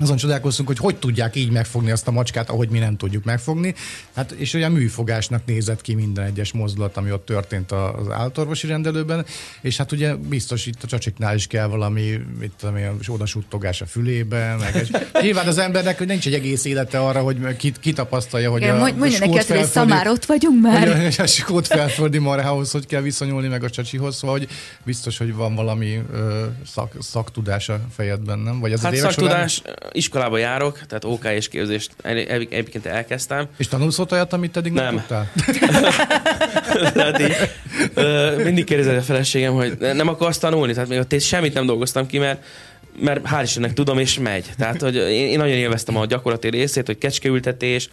azon csodálkoztunk, hogy hogy tudják így megfogni azt a macskát, ahogy mi nem tudjuk megfogni. Hát, és olyan műfogásnak nézett ki minden egyes mozdulat, ami ott történt az állatorvosi rendelőben, és hát ugye biztos itt a csacsiknál is kell valami, mit tudom én, odasuttogás a fülébe, meg és nyilván az embernek, hogy nincs egy egész élete arra, hogy kit, kitapasztalja, hogy igen, a skótfelföldi... Szamár, ott vagyunk már! A skótfelföldi marhához hogy kell viszonyulni, meg a csacsihoz, szóval hogy biztos, hogy van valami ö, szak, szaktudás a fejedben, nem? Vagy az hát az szaktudás... Során... Iskolába járok, tehát ó ká és képzést egyébként elkezdtem. És tanulsz olyat, amit eddig nem, nem tudtál? Tehát így, ö, mindig kérdezett a feleségem, hogy nem akarsz tanulni, tehát még ott semmit nem dolgoztam ki, mert, mert hál' Istennek tudom és megy. Tehát, hogy én, én nagyon élveztem a gyakorlati részét, hogy kecskeültetés,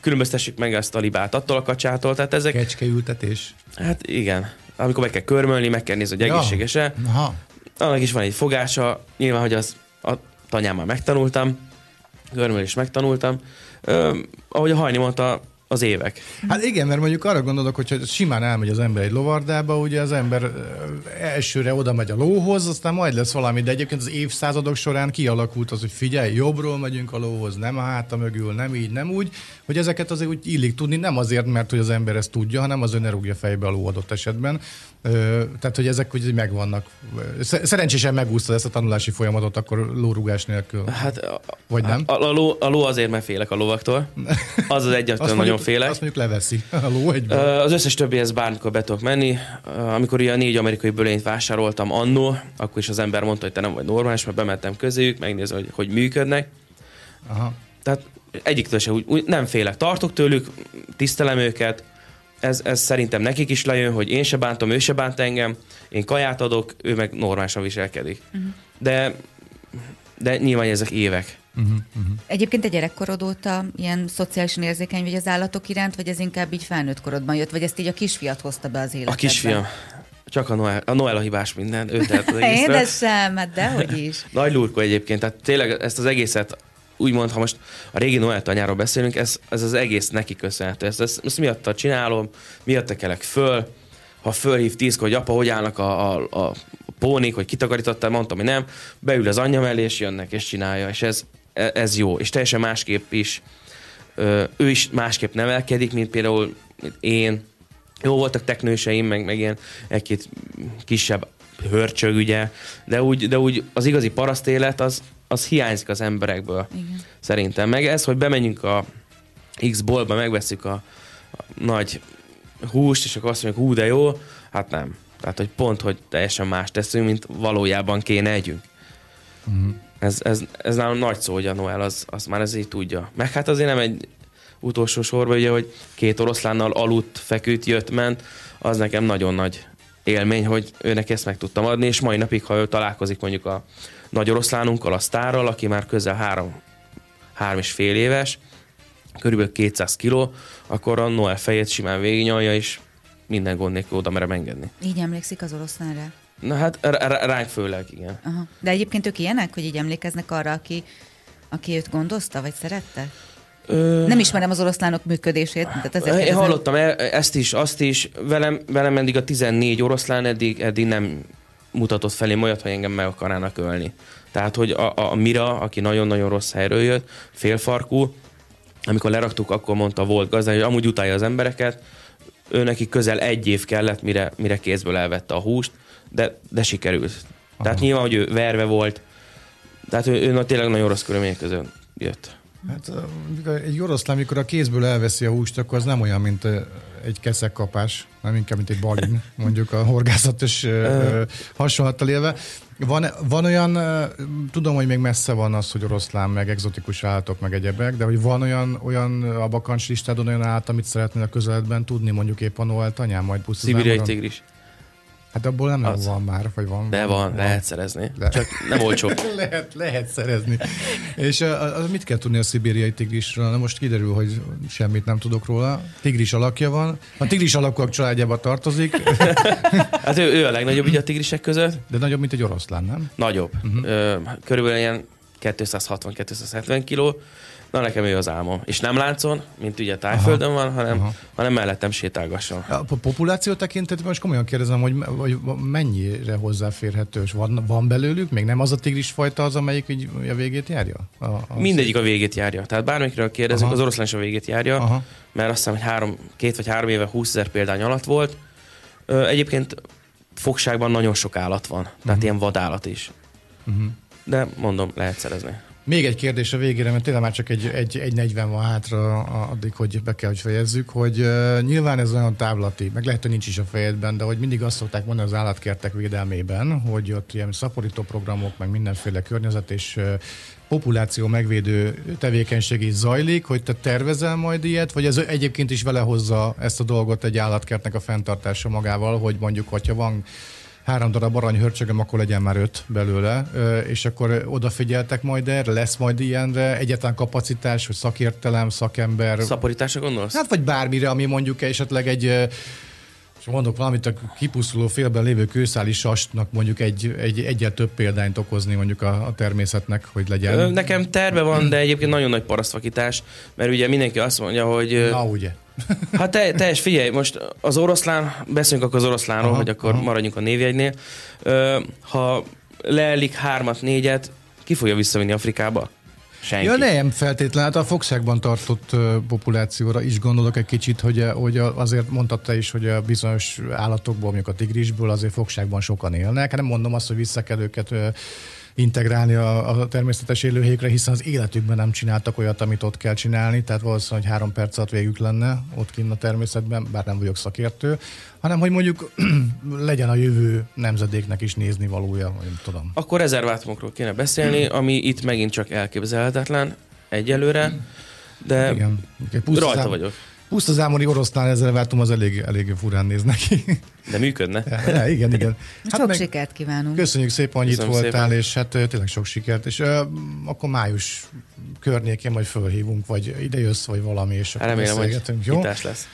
különböztessük meg ezt a libát attól a kacsától. Tehát ezek... Kecskeültetés. Hát igen. Amikor meg kell körmölni, meg kell nézni, hogy ja. egészséges-e. Aha. Annak is van egy fogása. Nyilván, hogy az a tanyámmal megtanultam. Körmölni is megtanultam. Ö, ahogy a Hajni mondta, az évek. Hát igen, mert mondjuk arra gondolok, hogyha simán elmegy az ember egy lovardába, ugye az ember elsőre oda megy a lóhoz, aztán majd lesz valami, de egyébként az évszázadok során kialakult az, hogy figyelj, jobbról megyünk a lóhoz, nem a háta mögül, nem így, nem úgy, hogy ezeket azért úgy illik tudni, nem azért, mert hogy az ember ezt tudja, hanem azért ne rúgja fejbe a ló adott esetben. Tehát, hogy ezek úgy megvannak. Szerencsésen megúsztad ezt a tanulási folyamatot, akkor lórugás nélkül. Hát, vagy nem? A, a, ló, a ló azért, mert félek a lovaktól. Az az egyetlen nagyon félek. Azt mondjuk leveszi a ló egyből. Az összes többihez bármikor be tudok menni. Amikor ilyen négy amerikai bölényt vásároltam annó, akkor is az ember mondta, hogy te nem vagy normális, mert bementem közéjük, megnézem, hogy, hogy működnek. Aha. Tehát egyiktől se úgy, úgy nem félek. Tartok tőlük, tisztelem őket. Ez, ez szerintem nekik is lejön, hogy én se bántom, ő se bánt engem, én kaját adok, ő meg normálisan viselkedik. Uh-huh. De, de nyilván ezek évek. Uh-huh. Uh-huh. Egyébként a gyerekkorod óta ilyen szociálisan érzékeny vagy az állatok iránt, vagy ez inkább így felnőtt korodban jött, vagy ezt így a kisfiat hozta be az életedbe? A kisfiam. Csak a Noel a, Noel a hibás minden. Ő telt az egészről. Édesem, hát dehogy is. Nagy lurkó egyébként, tehát tényleg ezt az egészet úgymond, ha most a régi Noel tanyáról beszélünk, ez, ez az egész neki köszönhető. Ezt, ezt, ezt miatta csinálom, miatta kelek föl. Ha fölhív tízkor, hogy apa, hogy állnak a, a, a pónik, hogy kitakarítottál, mondtam, hogy nem. Beül az anyja mellé, és jönnek, és csinálja. És ez, ez jó. És teljesen másképp is. Ő is másképp nevelkedik, mint például én. Jó voltak teknőseim, meg, meg ilyen egy-két kisebb hörcsög, ugye. De úgy, de úgy az igazi paraszt élet az az hiányzik az emberekből. Igen. Szerintem. Meg ez, hogy bemenjünk a X-boltba, megveszünk a, a nagy húst, és akkor azt mondjuk, hú, de jó, hát nem. Tehát, hogy pont, hogy teljesen más teszünk, mint valójában kéne együnk. Uh-huh. Ez, ez, ez nálam nagy szó, hogy a Noel, az, az már ez így tudja. Meg hát azért nem egy utolsó sorban, ugye, hogy két oroszlánnal aludt, feküdt, jött, ment, az nekem nagyon nagy élmény, hogy őnek ezt meg tudtam adni, és mai napig, ha ő találkozik mondjuk a nagy oroszlánunkkal, a sztárral, aki már közel három, három és fél éves, körülbelül kétszáz kiló, akkor a Noel fejét simán végignyalja, és minden gond nélkül oda merem engedni. Így emlékszik az oroszlánra? Na hát ránk főleg, igen. Aha. De egyébként ők ilyenek, hogy így emlékeznek arra, aki, aki őt gondozta, vagy szerette? Ö... Nem ismerem az oroszlánok működését. Tehát ezért én hallottam el, ezt is, azt is. Velem, velem eddig a tizennégy oroszlán, eddig, eddig nem mutatott felém olyat, hogy engem meg akarnának ölni. Tehát, hogy a, a Mira, aki nagyon-nagyon rossz helyről jött, félfarkú, amikor leraktuk, akkor mondta volt gazdája, hogy amúgy utálja az embereket, ő neki közel egy év kellett, mire, mire kézből elvette a húst, de, de sikerült. Aha. Tehát nyilván, hogy ő verve volt, tehát ő, ő tényleg nagyon rossz körülmények között jött. Hát egy oroszlán, amikor a kézből elveszi a húst, akkor az nem olyan, mint egy keszekkapás, nem inkább, mint egy balin, mondjuk a horgászatos hasonlattal élve. Van, van olyan, tudom, hogy még messze van az, hogy oroszlán, meg egzotikus állatok, meg egyebek, de hogy van olyan, olyan a bakancs listádon olyan állat, amit szeretnél a közeledben tudni, mondjuk épp a Noel tanyán, majd busz. Szibériai tigris. Hát abból nem az. Van már, vagy van? De van, van. Lehet szerezni. Le- Csak nem olcsó. lehet, lehet szerezni. És a, a, mit kell tudni a szibériai tigrisről? Na most kiderül, hogy semmit nem tudok róla. Tigris alakja van. A tigris alakúak családjába tartozik. hát ő, ő a legnagyobb így a tigrisek között. De nagyobb, mint egy oroszlán, nem? Nagyobb. Uh-huh. Körülbelül ilyen kétszázhatvan-kétszázhetven kiló. Na, nekem ő az álmom. És nem láncon, mint ugye Tájföldön aha, van, hanem, hanem mellettem sétálgasson. A populáció tekintetben most komolyan kérdezem, hogy, hogy mennyire hozzáférhető, és van, van belőlük? Még nem az a tigrisfajta az, amelyik így a végét járja? A, az... Mindegyik a végét járja. Tehát bármikről kérdezik, az oroszlán is a végét járja, aha. Mert azt hiszem, hogy három, két vagy három éve húszezer példány alatt volt. Egyébként fogságban nagyon sok állat van, tehát uh-huh. ilyen vadállat is. Uh-huh. De mondom, lehet szerezni. Még egy kérdés a végére, mert tényleg már csak egy, egy, egy negyven van hátra addig, hogy be kell, hogy fejezzük, hogy uh, nyilván ez olyan távlati, meg lehet, hogy nincs is a fejedben, de hogy mindig azt szokták mondani az állatkertek védelmében, hogy ott ilyen szaporító programok, meg mindenféle környezet és uh, populáció megvédő tevékenység is zajlik, hogy te tervezel majd ilyet, vagy ez egyébként is vele hozza ezt a dolgot egy állatkertnek a fenntartása magával, hogy mondjuk, hogyha van három darab aranyhörcsögöm, akkor legyen már öt belőle, és akkor odafigyeltek majd erre, lesz majd ilyenre, egyetlen kapacitás, vagy szakértelem, szakember. Szaporításra gondolsz? Hát vagy bármire, ami mondjuk esetleg egy, mondok valamit, a kipusztuló félben lévő kőszáli sasnak mondjuk egy, egy, egyel több példányt okozni mondjuk a, a természetnek, hogy legyen. Nekem terve van, de egyébként nagyon nagy parasztvakítás, mert ugye mindenki azt mondja, hogy... Na ugye. Hát te, te is figyelj, most az oroszlán, beszéljünk akkor az oroszlánról, aha, hogy akkor aha. maradjunk a névjegynél. Ha leelik hármat, négyet, ki fogja visszavinni Afrikába? Senki. Ja, nem feltétlenül, hát a fogságban tartott populációra is gondolok egy kicsit, hogy, hogy azért mondtad te is, hogy a bizonyos állatokból, mondjuk a tigrisből azért fogságban sokan élnek. Nem mondom azt, hogy vissza kell őket integrálni a, a természetes élőhelyükre, hiszen az életükben nem csináltak olyat, amit ott kell csinálni, tehát valószínűleg három perc alatt végük lenne ott kint a természetben, bár nem vagyok szakértő, hanem hogy mondjuk legyen a jövő nemzedéknek is nézni valója, vagy nem tudom. Akkor rezervátumokról kéne beszélni, ami itt megint csak elképzelhetetlen egyelőre, de igen. Rajta vagyok. Pusztazámori oroszlán rezervátum az elég, elég furán néz neki. De működne. Ja, ja, igen, igen. Hát sok sikert kívánunk. Köszönjük szépen, hogy itt voltál, szépen. És hát tényleg sok sikert. És uh, akkor május környékén majd fölhívunk, vagy idejössz, vagy valami, és akkor remélem, beszélgetünk. Jó? Hitás lesz.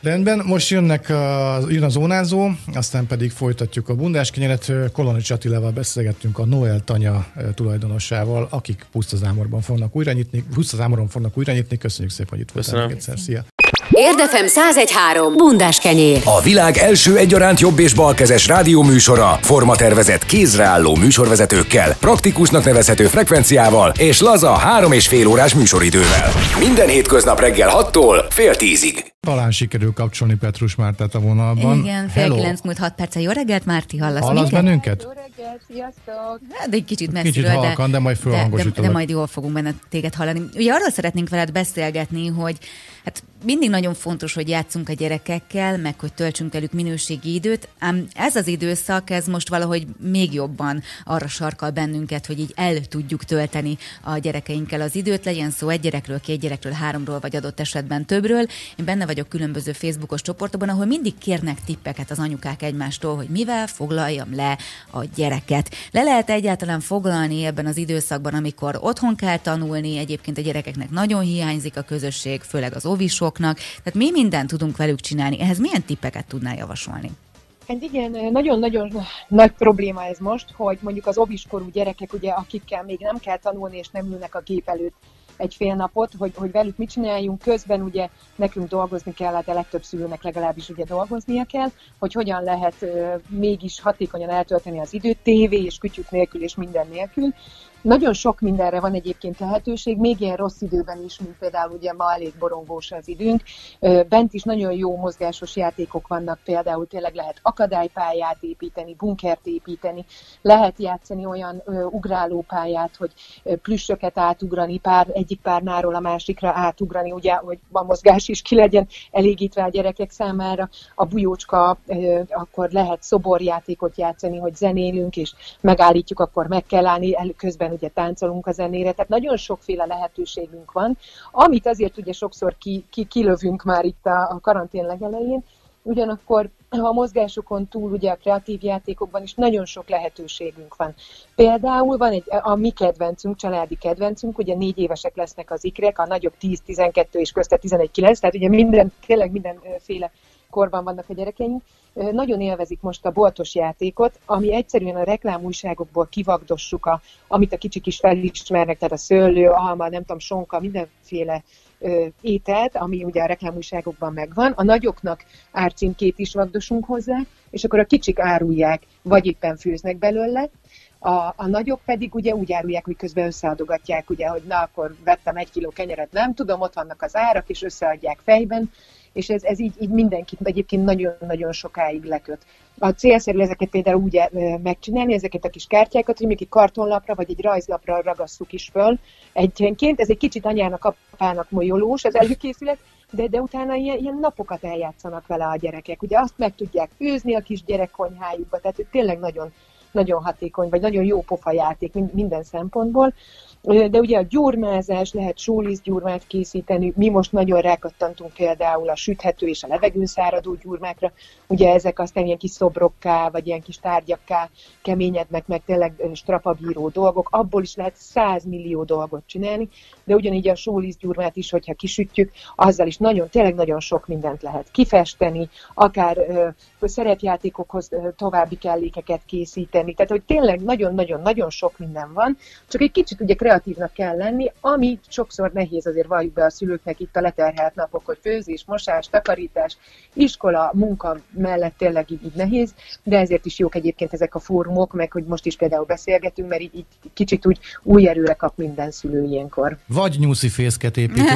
Rendben, most jönnek a, jön a zónázó, aztán pedig folytatjuk a bundáskenyeret. Kolonics Attilával beszélgettünk, a Noel Tanya tulajdonossával, akik Pusztazámorban fognak újra nyitni. Pusztazámoron fognak újra nyitni. Köszönjük szépen, hogy itt voltál. Köszönöm. Szia. Érdefem száz egy három. Bundáskenyér. A világ első egyaránt jobb és balkezes rádióműsora, formatervezett kézreálló műsorvezetőkkel, praktikusnak nevezhető frekvenciával és laza három és fél órás műsoridővel. Minden hétköznap reggel hattól fél tízig. Talán sikerül kapcsolni Petrus Mártát a vonalban. Igen, fél kilenc múlt hat perce. Jó reggelt, Márti, hallasz minket? Hallasz bennünket? Jó reggelt, sziasztok! Hát egy kicsit messziről, kicsit halkan, de, de majd fölhangosítom. De, de, de majd jól fogunk benne téged hallani. Ugye arról szeretnénk veled beszélgetni, hogy hát mindig nagyon fontos, hogy játszunk a gyerekekkel, meg hogy töltsünk velük minőségi időt, ám ez az időszak, ez most valahogy még jobban arra sarkal bennünket, hogy így el tudjuk tölteni a gyerekeinkkel az időt, legyen szó egy gyerekről, két gyerekről, háromról, vagy adott esetben többről. Én benne vagyok különböző Facebookos csoportokban, ahol mindig kérnek tippeket az anyukák egymástól, hogy mivel foglaljam le a gyereket. Le lehet egyáltalán foglalni ebben az időszakban, amikor otthon kell tanulni, egyébként a gyerekeknek nagyon hiányzik a közösség, főleg az óvisoknak. Tehát mi mindent tudunk velük csinálni. Ehhez milyen tippeket tudnál javasolni? Hát igen, nagyon-nagyon nagy probléma ez most, hogy mondjuk az óviskorú gyerekek, ugye, akikkel még nem kell tanulni, és nem ülnek a gép előtt egy fél napot, hogy, hogy velük mit csináljunk, közben ugye nekünk dolgozni kell, hát a legtöbb szülőnek legalábbis ugye dolgoznia kell, hogy hogyan lehet euh, mégis hatékonyan eltölteni az időt, tévé és kütyük nélkül és minden nélkül. Nagyon sok mindenre van egyébként lehetőség, még ilyen rossz időben is, mint például ugye ma elég borongós az időnk. Bent is nagyon jó mozgásos játékok vannak, például tényleg lehet akadálypályát építeni, bunkert építeni, lehet játszani olyan ugrálópályát, hogy plüssöket átugrani, pár, egyik párnáról a másikra átugrani, ugye, hogy a mozgás is ki legyen elégítve a gyerekek számára. A bujócska, akkor lehet szoborjátékot játszani, hogy zenélünk, és megállítjuk, akkor meg kell állni, el, közben ugye táncolunk a zenére, tehát nagyon sokféle lehetőségünk van, amit azért ugye sokszor ki, ki, kilövünk már itt a, a karantén legelején, ugyanakkor a mozgásokon túl ugye a kreatív játékokban is nagyon sok lehetőségünk van. Például van egy, a mi kedvencünk, családi kedvencünk, ugye négy évesek lesznek az ikrek, a nagyobb tíz tizenkettő és közte tizenegy kilenc, tehát ugye minden, tényleg mindenféle korban vannak a gyerekeink. Nagyon élvezik most a boltos játékot, ami egyszerűen a reklámújságokból kivagdossuk, a, amit a kicsik is felismernek, tehát a szőlő, alma, nem tudom, sonka, mindenféle ö, ételt, ami ugye a reklámújságokban megvan. A nagyoknak árcímkét is vagdosunk hozzá, és akkor a kicsik árulják, vagy éppen főznek belőle. A, a nagyok pedig ugye úgy árulják, hogy közben összeadogatják, ugye, hogy na, akkor vettem egy kiló kenyeret, nem tudom, ott vannak az árak, és összeadják fejben. És ez, ez így, így mindenkit egyébként nagyon-nagyon sokáig leköt. A célszerű ezeket például úgy megcsinálni, ezeket a kis kártyákat, hogy még egy kartonlapra vagy egy rajzlapra ragasszuk is föl egyenként. Ez egy kicsit anyának, apának molyolós az előkészület, de, de utána ilyen, ilyen napokat eljátszanak vele a gyerekek. Ugye azt meg tudják főzni a kis gyerekkonyhájukba, tehát tényleg nagyon nagyon hatékony, vagy nagyon jó pofajáték minden szempontból. De ugye a gyurmázás, lehet sóliszgyurmát készíteni, mi most nagyon rákattantunk például a süthető és a levegőn száradó gyurmákra, ugye ezek aztán ilyen kis szobrokká, vagy ilyen kis tárgyakká keményednek, meg tényleg strapabíró dolgok, abból is lehet százmillió dolgot csinálni, de ugyanígy a sóliszgyurmát is, hogyha kisütjük, azzal is nagyon, tényleg nagyon sok mindent lehet kifesteni, akár ö, szerepjátékokhoz ö, további kellékeket készíteni, tehát hogy tényleg nagyon-nagyon-nagyon sok minden van, csak egy kicsit ugye kreatív kreatívnak kell lenni, ami sokszor nehéz, azért valljuk be a szülőknek itt a leterhelt napok, hogy főzés, mosás, takarítás, iskola, munka mellett tényleg így, így nehéz, de ezért is jók egyébként ezek a fórumok, meg hogy most is például beszélgetünk, mert így, így kicsit úgy új erőre kap minden szülő ilyenkor. Vagy nyúszi fészket építünk.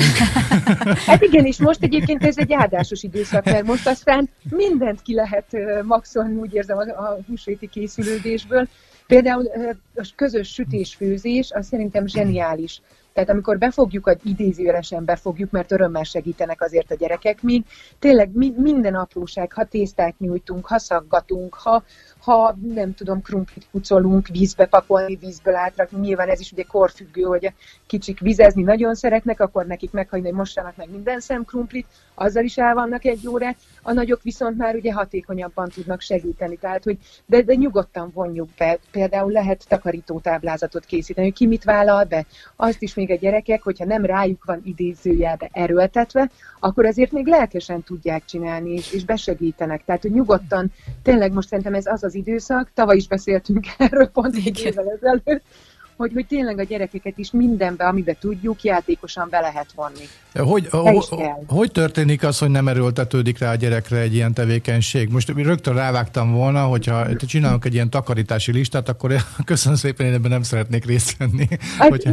Hát igen, és most egyébként ez egy áldásos időszak, mert most aztán mindent ki lehet maxon, úgy érzem, a húsvéti készülődésből. Például a közös sütés-főzés, az szerintem zseniális. Tehát amikor befogjuk, az idézőjelesen befogjuk, mert örömmel segítenek azért a gyerekek még. Tényleg minden apróság, ha tésztát nyújtunk, ha szaggatunk, ha, ha nem tudom, krumplit pucolunk, vízbe pakolni, vízből átrakni. Nyilván ez is ugye korfüggő, hogy a kicsik vizezni nagyon szeretnek, akkor nekik meghagyni, hogy mossanak meg minden szem krumplit, azzal is el vannak egy órát. A nagyok viszont már ugye hatékonyabban tudnak segíteni. Tehát, hogy de, de nyugodtan vonjuk be. Például lehet takarítótáblázatot készíteni, hogy ki mit vállal be. Azt is még a gyerekek, hogyha nem rájuk van idézőjelbe erőltetve, akkor azért még lelkesen tudják csinálni, és, és besegítenek. Tehát, hogy nyugodtan, tényleg most szerintem ez az az időszak, tavaly is beszéltünk erről pont egy évvel ezelőtt, Hogy, hogy tényleg a gyerekeket is mindenbe, amiben tudjuk, játékosan be lehet vonni. Hogy, ho, hogy történik az, hogy nem erőltetődik rá a gyerekre egy ilyen tevékenység? Most rögtön rávágtam volna, hogyha csinálunk egy ilyen takarítási listát, akkor köszönöm szépen, én ebben nem szeretnék részt venni. Hát, hogyha...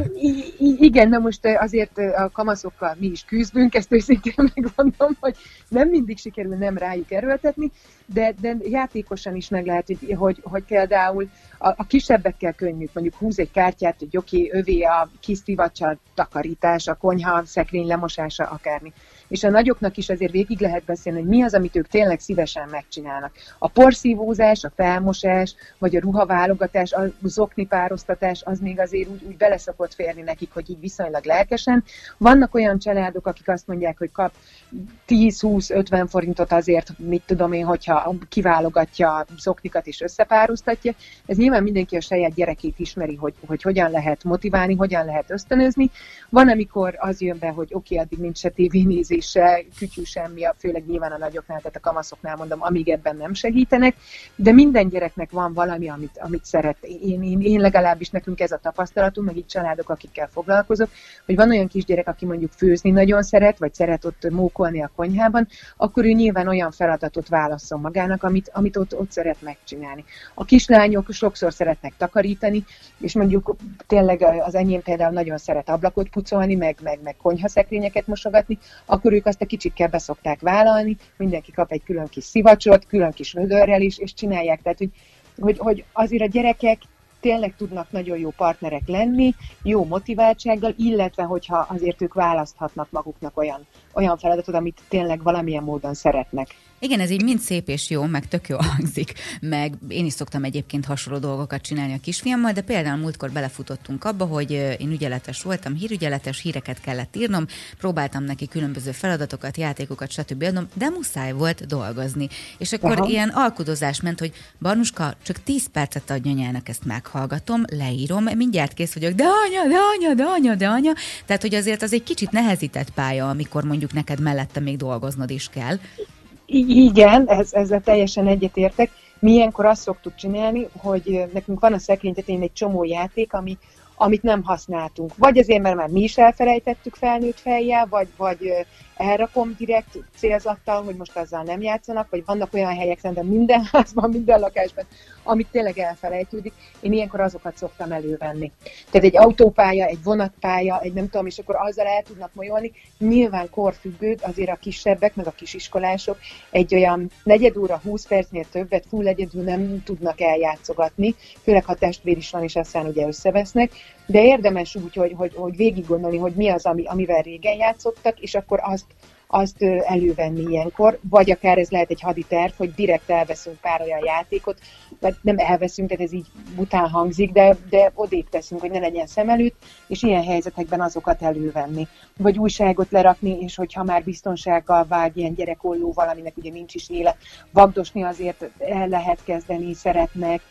Igen, na most azért a kamaszokkal mi is küzdünk, ezt őszintén megmondom, hogy nem mindig sikerül nem rájuk erőltetni, de, de játékosan is meg lehet, hogy, hogy, hogy például a, a kisebbekkel könnyű, mondjuk húz egy kártyát, hogy oké, övé a kis szivacsal takarítás, a konyha, szekrény lemosása, akármi. És a nagyoknak is azért végig lehet beszélni, hogy mi az, amit ők tényleg szívesen megcsinálnak. A porszívózás, a felmosás, vagy a ruhaválogatás, a zoknipároztatás, az még azért úgy, úgy bele szokott férni nekik, hogy így viszonylag lelkesen. Vannak olyan családok, akik azt mondják, hogy kap tíz-húsz-ötven forintot azért, mit tudom én, hogyha kiválogatja a zoknikat és összepároztatja. Ez nyilván mindenki a saját gyerekét ismeri, hogy, hogy hogyan lehet motiválni, hogyan lehet ösztönözni. Van, amikor az jön be, hogy oké, addig nincs se tévénézés, se kütyű semmi, főleg nyilván a nagyoknál, tehát a kamaszoknál mondom, amíg ebben nem segítenek, de minden gyereknek van valami, amit, amit szeret. Én, én, én legalábbis nekünk ez a tapasztalatunk, meg itt családok, akikkel foglalkozok, hogy van olyan kisgyerek, aki mondjuk főzni nagyon szeret, vagy szeret ott mókolni a konyhában, akkor ő nyilván olyan feladatot válasszon magának, amit, amit ott, ott szeret megcsinálni. A kislányok sokszor szeretnek takarítani, és mondjuk tényleg az enyém például nagyon szeret ablakot pucolni, meg, meg, meg konyhaszekrényeket mosogatni, akkor ők azt a kicsikkel beszokták vállalni, mindenki kap egy külön kis szivacsot, külön kis vödörrel is, és csinálják. Tehát, hogy, hogy, hogy azért a gyerekek tényleg tudnak nagyon jó partnerek lenni, jó motiváltsággal, illetve hogyha azért ők választhatnak maguknak olyan, olyan feladatot, amit tényleg valamilyen módon szeretnek. Igen, ez így mind szép és jó, meg tök jó hangzik, meg én is szoktam egyébként hasonló dolgokat csinálni a kisfiammal, de például múltkor belefutottunk abba, hogy én ügyeletes voltam, hírügyeletes, híreket kellett írnom, próbáltam neki különböző feladatokat, játékokat, stb. Adnom, de muszáj volt dolgozni. És akkor aha, ilyen alkudozás ment, hogy Barnuska, csak tíz percet adj anyának, ezt meghallgatom, leírom, mindjárt kész vagyok, de anya, de anya, de anya, de anya. Tehát, hogy azért az egy kicsit nehezített pálya, amikor mondjuk neked mellette még dolgoznod is kell. Igen, ez, ezzel teljesen egyetértek. Mi ilyenkor azt szoktuk csinálni, hogy nekünk van a szekrénytetén egy csomó játék, ami, amit nem használtunk. Vagy azért, mert már mi is elfelejtettük felnőtt fejjel, vagy, vagy elrakom direkt célzattal, hogy most azzal nem játszanak, vagy vannak olyan helyek, szerintem minden házban, minden lakásban, amit tényleg elfelejtődik. Én ilyenkor azokat szoktam elővenni. Tehát egy autópálya, egy vonatpálya, egy nem tudom, és akkor azzal el tudnak molyolni. Nyilván korfüggő, azért a kisebbek, meg a kisiskolások egy olyan negyed óra, húsz percnél többet full egyedül nem tudnak eljátszogatni, főleg ha testvér is van, és aztán ugye összevesznek. De érdemes úgy, hogy, hogy, hogy végig gondolni, hogy mi az, ami, amivel régen játszottak, és akkor azt azt elővenni ilyenkor, vagy akár ez lehet egy haditerv, hogy direkt elveszünk pár olyan játékot, vagy nem elveszünk, tehát ez így bután hangzik, de, de odébb teszünk, hogy ne legyen szem előtt, és ilyen helyzetekben azokat elővenni. Vagy újságot lerakni, és hogyha már biztonsággal vág ilyen gyerekolló valaminek, ugye nincs is nyíle, vagdosni azért el lehet kezdeni, szeretnek,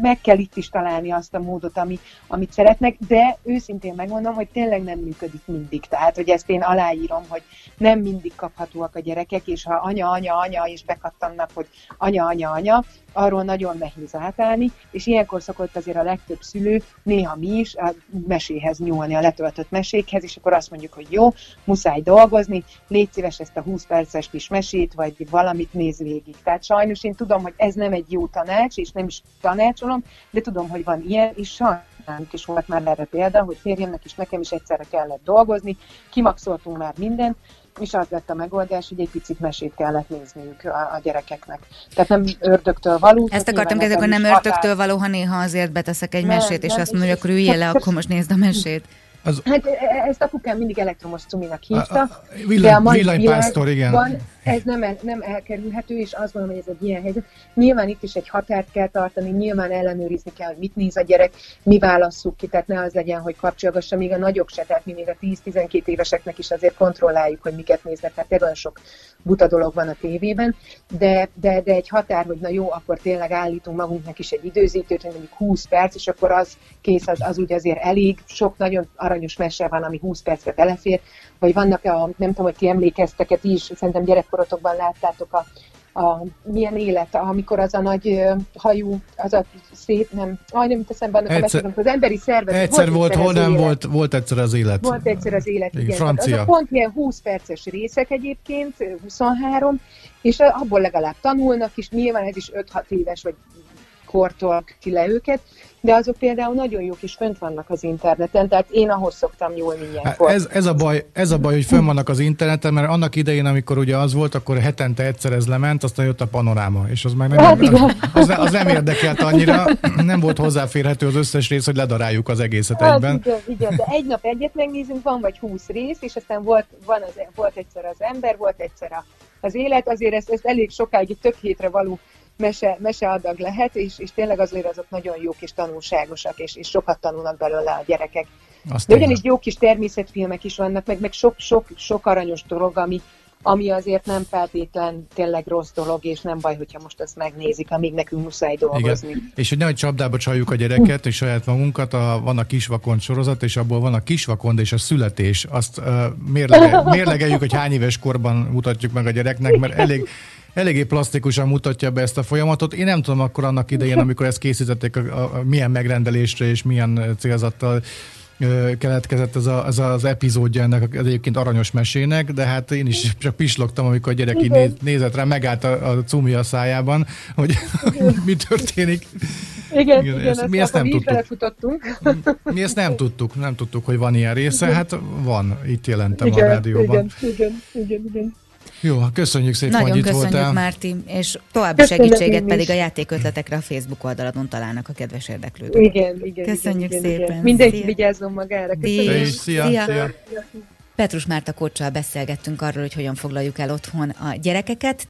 meg kell itt is találni azt a módot, ami, amit szeretnek, de őszintén megmondom, hogy tényleg nem működik mindig. Tehát, hogy ezt én aláírom, hogy nem mindig kaphatóak a gyerekek, és ha anya, anya, anya, és bekattannak, hogy anya, anya, anya, arról nagyon nehéz átállni, és ilyenkor szokott azért a legtöbb szülő, néha mi is, a meséhez nyúlni, a letöltött mesékhez, és akkor azt mondjuk, hogy jó, muszáj dolgozni, légy szíves ezt a húsz perces kis mesét, vagy valamit néz végig. Tehát sajnos én tudom, hogy ez nem egy jó tanács, és nem is tanácsolom, de tudom, hogy van ilyen, és sajnálunk is volt már erre példa, hogy férjemnek is, nekem is egyszerre kellett dolgozni, kimaxoltunk már mindent, és az lett a megoldás, hogy egy picit mesét kellett nézniük a, a gyerekeknek. Tehát nem ördögtől való. Ezt akartam kezdeni, hogy nem ördögtől való, ha néha azért beteszek egy nem, mesét, és nem, azt mondja, hogy üljél le, akkor most nézd a mesét. Az... Hát ezt apukám mindig elektromos cuminak hívta. A, a villany, de a mai villanypásztor, igen. Ez nem, el, nem elkerülhető, és azt gondolom, hogy ez egy ilyen helyzet. Nyilván itt is egy határt kell tartani, nyilván ellenőrizni kell, hogy mit néz a gyerek, mi válasszuk ki, tehát ne az legyen, hogy kapcsolgassa, még a nagyok se, tehát mi még a tíz-tizenkét éveseknek is azért kontrolláljuk, hogy miket néznek, tehát nagyon sok buta dolog van a tévében, de, de, de egy határ, hogy na jó, akkor tényleg állítunk magunknak is egy időzítőt, mondjuk húsz perc, és akkor az kész, az, az úgy azért elég, sok nagyon aranyos mese van, ami húsz percre belefér, vagy vannak a, nem tudom, hogy ti emlékeztek-et is, szerintem gyerekkorotokban láttátok a, a milyen élet, amikor az a nagy ö, hajú, az a szép, nem, aj, nem teszem be annak egyszer, a mesélünk, az emberi szervezet. Egyszer volt, hol nem volt, volt egyszer az élet. Volt egyszer az élet, igen. Francia. Az a pont ilyen húsz perces részek egyébként, huszonhárom, és abból legalább tanulnak, és nyilván ez is öt-hat éves, vagy kortól ki le őket, de azok például nagyon jók, és fönt vannak az interneten, tehát én ahhoz szoktam nyúlni ilyenkor. Ez, ez, a baj, ez a baj, hogy fönn vannak az interneten, mert annak idején, amikor ugye az volt, akkor hetente egyszer ez lement, aztán jött a panoráma, és az már nem, hát, az, az, az nem érdekelt annyira, nem volt hozzáférhető az összes rész, hogy ledaráljuk az egészet hát, egyben. Igen, igen, de egy nap egyet megnézünk, van vagy húsz rész, és aztán volt, van az, volt egyszer az ember, volt egyszer a, az élet, azért ez, ez elég sokáig, tök hétre való Mese, mese adag lehet, és, és tényleg azért azok nagyon jók és tanulságosak, és, és sokat tanulnak belőle a gyerekek. Azt de ugyanis jó kis természetfilmek is vannak, meg, meg sok, sok, sok aranyos dolog, ami, ami azért nem feltétlen tényleg rossz dolog, és nem baj, hogyha most ezt megnézik, amíg nekünk muszáj dolgozni. Igen. És hogy nehogy csapdába csaljuk a gyereket és saját magunkat, a, van a Kisvakond sorozat, és abból van a Kisvakond és a születés. Azt uh, mérlege, mérlegeljük, hogy hány éves korban mutatjuk meg a gyereknek, mert elég Eléggé plasztikusan mutatja be ezt a folyamatot. Én nem tudom akkor annak idején, amikor ezt készítették, a, a, a, milyen megrendelésre és milyen célzattal ö, keletkezett ez, a, ez az epizódja ennek az egyébként aranyos mesének, de hát én is csak pislogtam, amikor a gyerek így néz, nézett rá, megállt a, a cumi a szájában, hogy mi történik. Igen, igen, igen, mi ezt nem tudtuk. Mi ezt nem tudtuk, nem tudtuk, hogy van ilyen része, igen. Hát van, itt jelentem igen, a rádióban. Igen, igen, igen, igen. Jó, köszönjük szépen, hogy itt voltál. Nagyon köszönjük, Márti, és további köszönjük segítséget pedig a játékötletekre a Facebook oldaladon találnak a kedves érdeklődők. Igen, igen. Köszönjük igen, szépen. Igen. Mindenki vigyázzon magára. Köszönjük. Szia. Szia. Szia. Petrus Márta coachal beszélgettünk arról, hogy hogyan foglaljuk el otthon a gyerekeket.